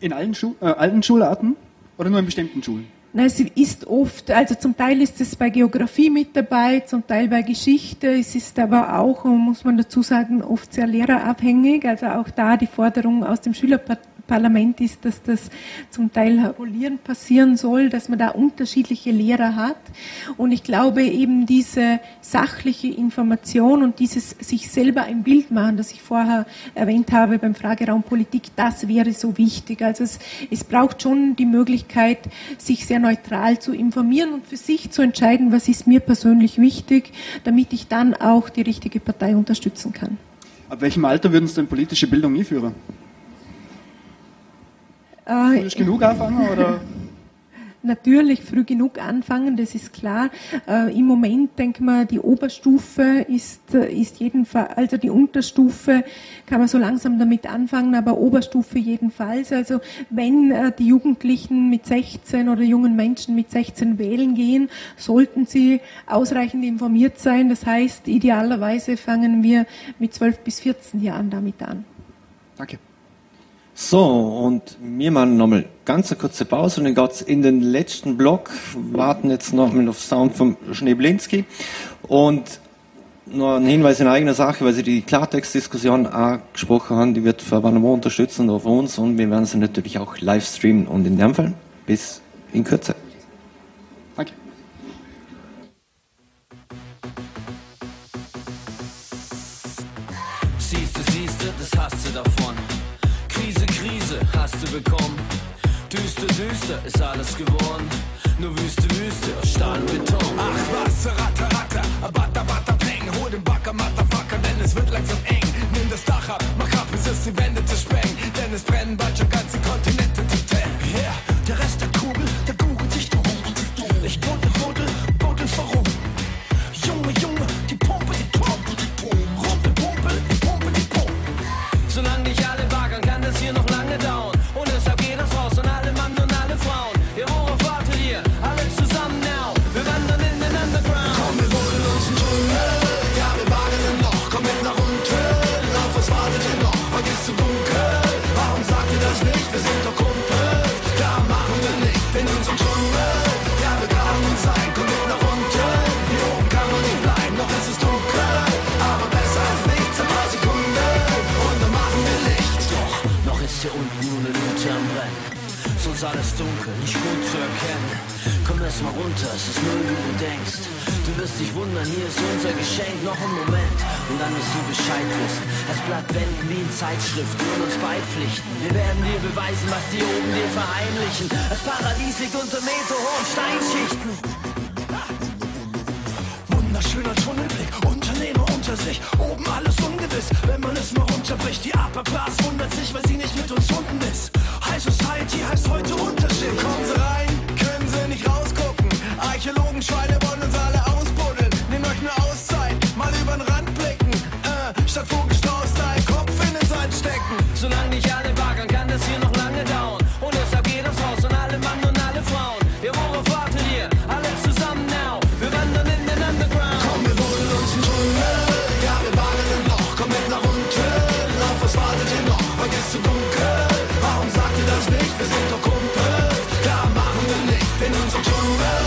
In allen Schularten oder nur in bestimmten Schulen? Nein, es ist oft, also zum Teil ist es bei Geografie mit dabei, zum Teil bei Geschichte. Es ist aber auch, muss man dazu sagen, oft sehr lehrerabhängig. Also auch da die Forderung aus dem Schülerparlament ist, dass das zum Teil rollierend passieren soll, dass man da unterschiedliche Lehrer hat. Und ich glaube eben diese sachliche Information und dieses sich selber ein Bild machen, das ich vorher erwähnt habe beim Frageraum Politik, das wäre so wichtig. Also es braucht schon die Möglichkeit, sich sehr neutral zu informieren und für sich zu entscheiden, was ist mir persönlich wichtig, damit ich dann auch die richtige Partei unterstützen kann. Ab welchem Alter würden Sie denn politische Bildung einführen? Früh genug anfangen, oder? Natürlich früh genug anfangen, das ist klar. Im Moment denkt man, die Oberstufe ist jedenfalls, also die Unterstufe kann man so langsam damit anfangen, aber Oberstufe jedenfalls. Also wenn die Jugendlichen mit 16 oder jungen Menschen mit 16 wählen gehen, sollten sie ausreichend informiert sein. Das heißt, idealerweise fangen wir mit 12 bis 14 Jahren damit an. Danke. So, und wir machen nochmal ganz eine kurze Pause und dann geht es in den letzten Block. Warten jetzt nochmal auf Sound vom Schneblinski. Und noch ein Hinweis in eigener Sache, weil Sie die Klartext-Diskussion angesprochen haben, die wird von Wanamo unterstützt und auch von uns und wir werden sie natürlich auch live streamen. Und in dem Fall bis in Kürze. Danke. Siehste, das hast du davon. Krise hast du bekommen. Düster ist alles geworden. Nur Wüste aus Stahl und Beton. Ach was, Ratter, Abata, Peng. Hol den Backer, Motherfucker, denn es wird langsam eng. Nimm das Dach ab, mach ab, bis es die Wände zersprengt. Denn es brennen bald schon ganze Kontinente zu tellen. Yeah, der Rest der Kugel, der googelt sich durch. Ich buddel verrum. Junge, die Pumpe, die Pumpe, die Pumpe. Rumpel, die Pumpe. Solange nicht alle wagern, kann das hier noch lange dauern. Und deshalb geht das raus an alle Mann und alle Frauen. Ihr Rohre wartet hier, alle zusammen now. Wir wandern in den Underground. Komm, wir buddeln uns in Tunnel. Ja, wir baden im Loch, komm mit nach unten. Auf was wartet ihr noch? Heute ist zu dunkel. Warum sagt ihr das nicht? Wir sind doch Kumpel. Da machen wir nicht in unserem Tunnel. Ja, wir graben uns ein, komm mit nach unten. Hier oben kann man nicht bleiben, noch ist es dunkel. Aber besser als nichts, ein paar Sekunden. Und dann machen wir Licht. Doch, noch ist hier unten nur eine Lute am Brennen. Sonst alles dunkel, nicht gut zu erkennen. Komm erst mal runter, es ist null, wie du denkst. Du wirst dich wundern, hier ist unser Geschenk, noch einen Moment. Und dann wirst du Bescheid wissen. Es bleibt wenden wie in Zeitschriften und uns beipflichten. Wir werden dir beweisen, was die oben dir verheimlichen. Das Paradies liegt unter meterhohen Steinschichten. Wunderschöner Tunnelblick, Unternehmer unter sich. Oben alles ungewiss, wenn man es mal runterbricht. Die Upper Class wundert sich, weil sie nicht mit uns unten ist. High Society heißt heute Unterschicht. Kommen sie rein, können sie nicht rausgucken. Archäologen, Schweine wollen uns alle ausbuddeln. Nehmt euch 'ne Auszeit, mal übern Rand blicken. Statt Vogelstrauß deinen Kopf in den Sand stecken. Solange nicht alle baggern, kann das hier noch lange dauern. Und deshalb geht das Haus und alle Mann und alle Frauen. Wir worauf warten hier, alle zusammen now. Wir wandern in den Underground. Komm, wir buddeln uns in Tunnel. Ja, wir bahnen im Loch, komm mit nach unten. Auf was wartet ihr noch? Heute ist zu dunkel. Warum sagt ihr das nicht? Wir sind doch Kumpel. Da machen wir Licht in unserem Tunnel.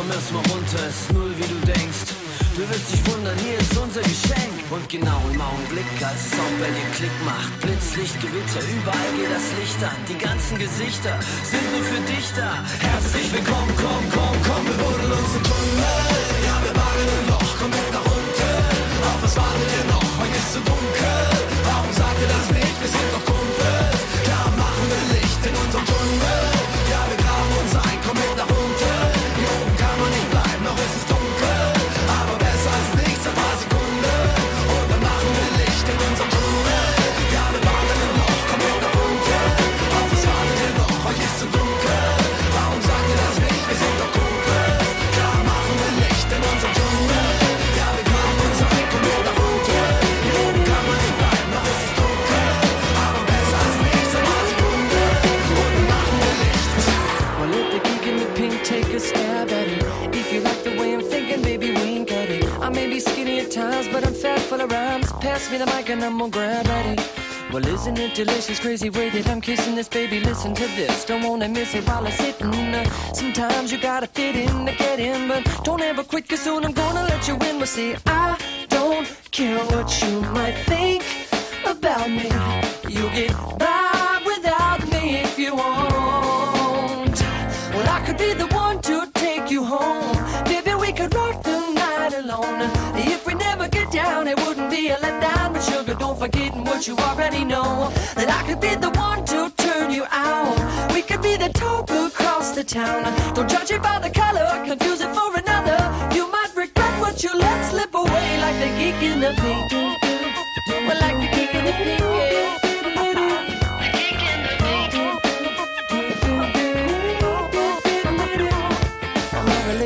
Komm erstmal runter, es ist null, wie du denkst. Du wirst dich wundern, hier ist unser Geschenk. Und genau im Augenblick, als es auch bei dir Klick macht, Blitzlicht, Gewitter, überall geht das Licht an. Die ganzen Gesichter sind nur für dich da. Herzlich willkommen, komm, komm, komm, wir buddeln uns im Tunnel. Ja, wir waren im Loch, komm mit nach unten. Auf was wartet ihr noch? Heute ist zu dunkel. Warum sagt ihr das nicht? Wir sind doch Kumpel. Klar machen wir Licht in unserem Tunnel. Ja, wir graben uns ein, komm mit nach unten. Pass me the mic and I'm gonna grab at it. Well, isn't it delicious, crazy way that I'm kissing this baby? Listen to this, don't wanna miss it while I'm sitting. Sometimes you gotta fit in to get in, but don't ever quit, cause soon I'm gonna let you in. Well, see, I don't care what you might think about me. You get by without me if you want. Well, I could be the one to take you home. Baby, we could rock the night alone. Down, it wouldn't be a letdown, but sugar, don't forget what you already know, that I could be the one to turn you out. We could be the top across the town. Don't judge it by the color, confuse it for another. You might regret what you let slip away, like the geek in the pink. Well, like the geek in the pink, yeah.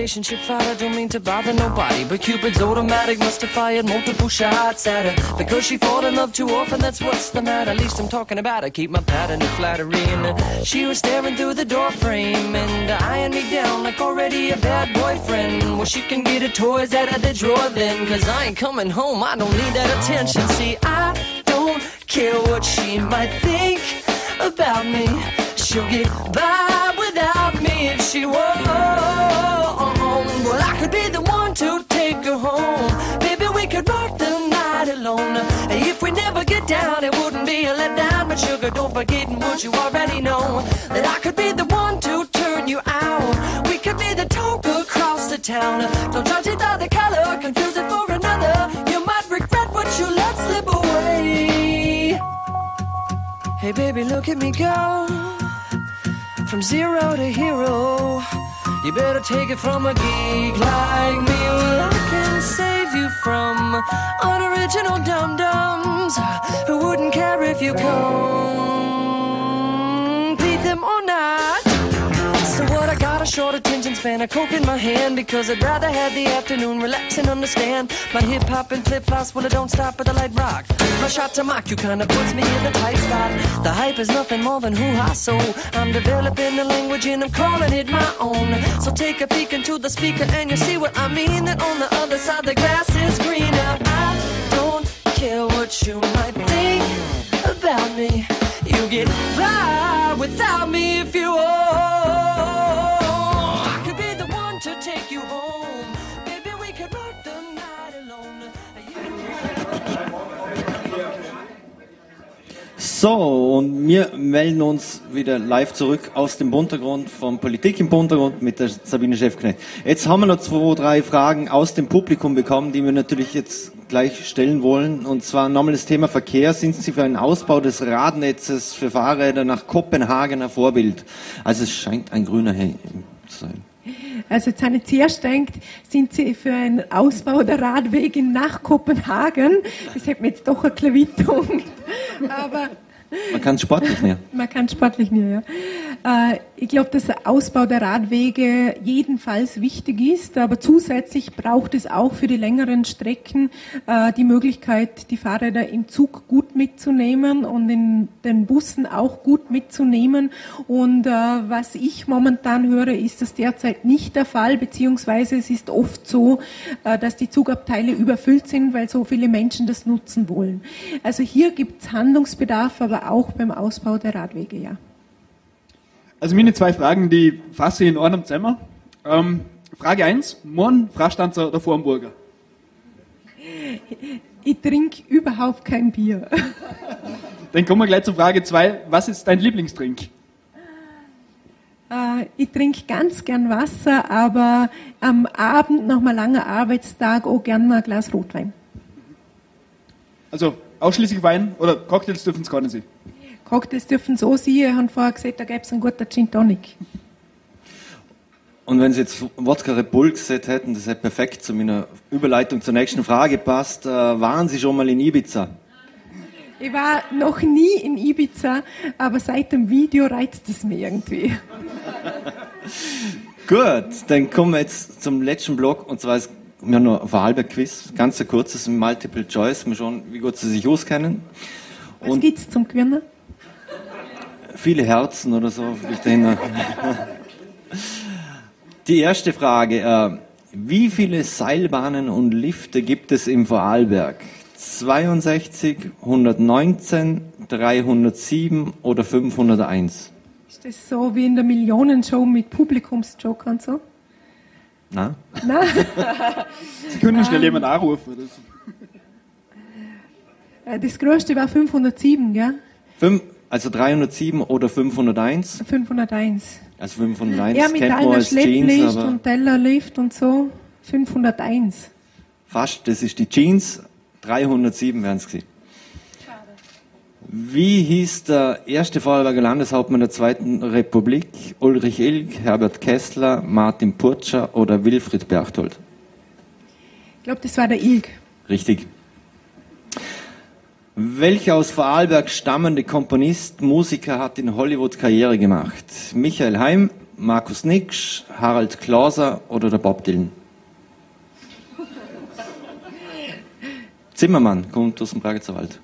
Relationship fight, I don't mean to bother nobody, but Cupid's automatic must have fired multiple shots at her, because she fought in love too often, that's what's the matter. At least I'm talking about, I keep my pattern of flattery. And she was staring through the door frame and eyeing me down like already a bad boyfriend. Well, she can get her toys out of the drawer then, cause I ain't coming home, I don't need that attention. See, I don't care what she might think about me. She'll get by without me if she won't. Well, I could be the one to take her home. Baby, we could rock the night alone. If we never get down, it wouldn't be a letdown. But sugar, don't forget what you already know, that I could be the one to turn you out. We could be the talk across the town. Don't judge it by the color, confuse it for another. You might regret what you let slip away. Hey, baby, look at me go. From zero to hero. You better take it from a geek like me. Well, I can save you from unoriginal dum-dums who wouldn't care if you come beat them or not. So what, I got a short attention span, a Coke in my hand, because I'd rather have the afternoon relax and understand. My hip-hop and flip-flops, well, I don't stop at the light rock. My shot to mock you kinda puts me in the tight spot. The hype is nothing more than hoo-ha, so I'm developing the language and I'm calling it my own. So take a peek into the speaker and you'll see what I mean, that on the other side the grass is greener. I don't care what you might think So, und wir melden uns wieder live zurück aus dem Buntergrund, von Politik im Buntergrund mit der Sabine Scheffknecht. Jetzt haben wir noch zwei, drei Fragen aus dem Publikum bekommen, die wir natürlich jetzt gleich stellen wollen. Und zwar nochmal das Thema Verkehr. Sind Sie für einen Ausbau des Radnetzes für Fahrräder nach Kopenhagen ein Vorbild? Also es scheint ein grüner Helm zu sein. Also jetzt habe ich zuerst gedacht, sind Sie für einen Ausbau der Radwege nach Kopenhagen? Das hat mir jetzt doch ein bisschen weit gedacht. Aber man kann es sportlich mehr. Man kann es sportlich mehr, ja. Ich glaube, dass der Ausbau der Radwege jedenfalls wichtig ist, aber zusätzlich braucht es auch für die längeren Strecken die Möglichkeit, die Fahrräder im Zug gut mitzunehmen und in den Bussen auch gut mitzunehmen. Und was ich momentan höre, ist das derzeit nicht der Fall, beziehungsweise es ist oft so, dass die Zugabteile überfüllt sind, weil so viele Menschen das nutzen wollen. Also hier gibt es Handlungsbedarf, aber auch beim Ausbau der Radwege, ja. Also meine zwei Fragen, die fasse ich in einem zusammen. Frage 1, morgen Freistanzer oder Vormburger? Ich trinke überhaupt kein Bier. Dann kommen wir gleich zur Frage 2, was ist dein Lieblingstrink? Ich trinke ganz gern Wasser, aber am Abend nach einem langen Arbeitstag auch gern mal ein Glas Rotwein. Also ausschließlich Wein oder Cocktails dürfen es gar nicht sein? Cocktails dürfen es auch sein. Ich habe vorher gesagt, da gäbe es einen guten Gin Tonic. Und wenn Sie jetzt Wodka Red Bull gesehen hätten, das hätte perfekt zu meiner Überleitung zur nächsten Frage passt. Waren Sie schon mal in Ibiza? Ich war noch nie in Ibiza, aber seit dem Video reizt es mich irgendwie. Gut, dann kommen wir jetzt zum letzten Block, und zwar ist wir haben noch ein Vorarlberg-Quiz, ganz ein kurzes Multiple Choice, mal schauen, wie gut Sie sich auskennen. Was gibt es zum Gewinnen? Viele Herzen oder so. Die erste Frage, wie viele Seilbahnen und Lifte gibt es im Vorarlberg? 62, 119, 307 oder 501? Ist das so wie in der Millionenshow mit Publikumsjoker und so? Nein. Nein. Sie können schnell jemanden anrufen. Das größte war 507, gell? Also 307 oder 501? 501. Also 501. Ja, mit einer Schlepplift und Tellerlift und so. 501. Fast, das ist die Jeans. 307 wären es gewesen. Schade. Wie hieß der erste Vorarlberger Landeshauptmann der Zweiten Republik? Ulrich Ilg, Herbert Kessler, Martin Purtscher oder Wilfried Berchtold? Ich glaube, das war der Ilg. Richtig. Welcher aus Vorarlberg stammende Komponist, Musiker hat in Hollywood Karriere gemacht? Michael Heim, Markus Nix, Harald Kloser oder der Bob Dylan? Zimmermann kommt aus dem Bregenzer Wald.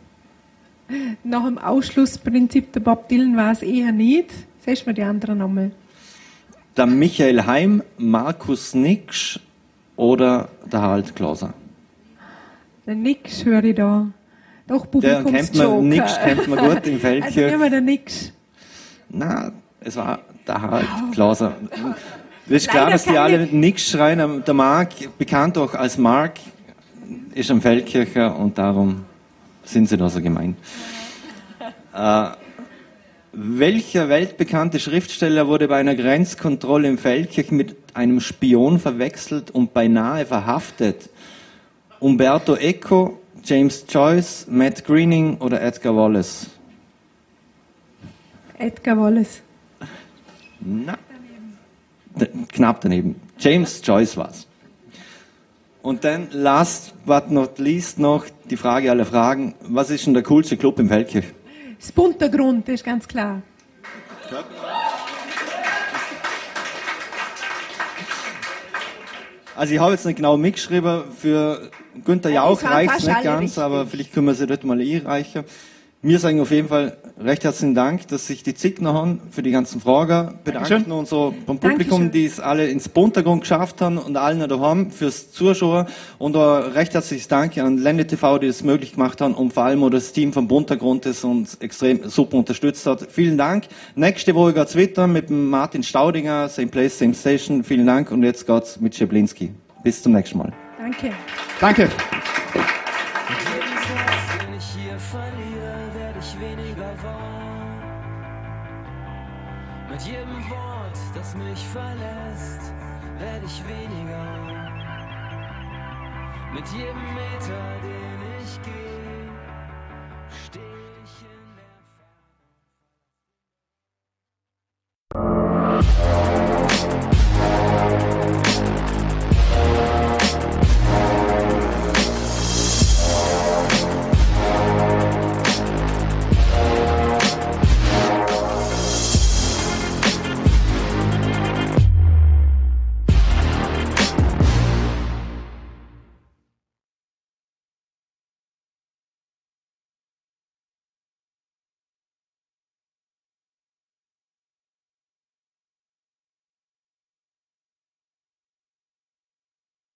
Nach dem Ausschlussprinzip der Bob Dylan war es eher nicht. Sehst du mir die anderen nochmal? Der Michael Heim, Markus Nix oder der Harald Klauser? Der Nix höre ich da. Doch, Publikumsjoker. Nix kennt man gut im Feldkirch. Also nehmen wir den Nix. Nein, es war der Harald Klauser. Das ist klar, dass die alle mit Nix schreien. Der Mark, bekannt auch als Mark, ist ein Feldkircher und darum sind sie da so gemein. Welcher weltbekannte Schriftsteller wurde bei einer Grenzkontrolle im Feldkirch mit einem Spion verwechselt und beinahe verhaftet? Umberto Eco, James Joyce, Matt Groening oder Edgar Wallace? Edgar Wallace. Na, daneben. Knapp daneben. James Joyce war's. Und dann, last but not least, noch die Frage aller Fragen. Was ist denn der coolste Club im Feldkirch? Das Buntergrund, das ist ganz klar. Also ich habe jetzt nicht genau mitgeschrieben, für Günther Jauch reicht es nicht ganz, richtig. Aber vielleicht können wir sie dort mal einreichen. Wir sagen auf jeden Fall recht herzlichen Dank, dass sich die Zickner haben für die ganzen Fragen bedanken. Dankeschön. Und so vom Publikum, Dankeschön, die es alle ins Buntergrund geschafft haben und allen da haben fürs Zuschauen. Und auch recht herzliches Dank an Ländle TV, die das möglich gemacht haben und vor allem auch das Team vom Buntergrund, das uns extrem super unterstützt hat. Vielen Dank. Nächste Woche geht's weiter mit dem Martin Staudinger, Same Place, Same Station. Vielen Dank und jetzt geht's mit Schneblinski. Bis zum nächsten Mal. Danke. Danke. ich weniger war. Mit jedem Wort, das mich verlässt, werde ich weniger. Mit jedem Meter, den ich gehe.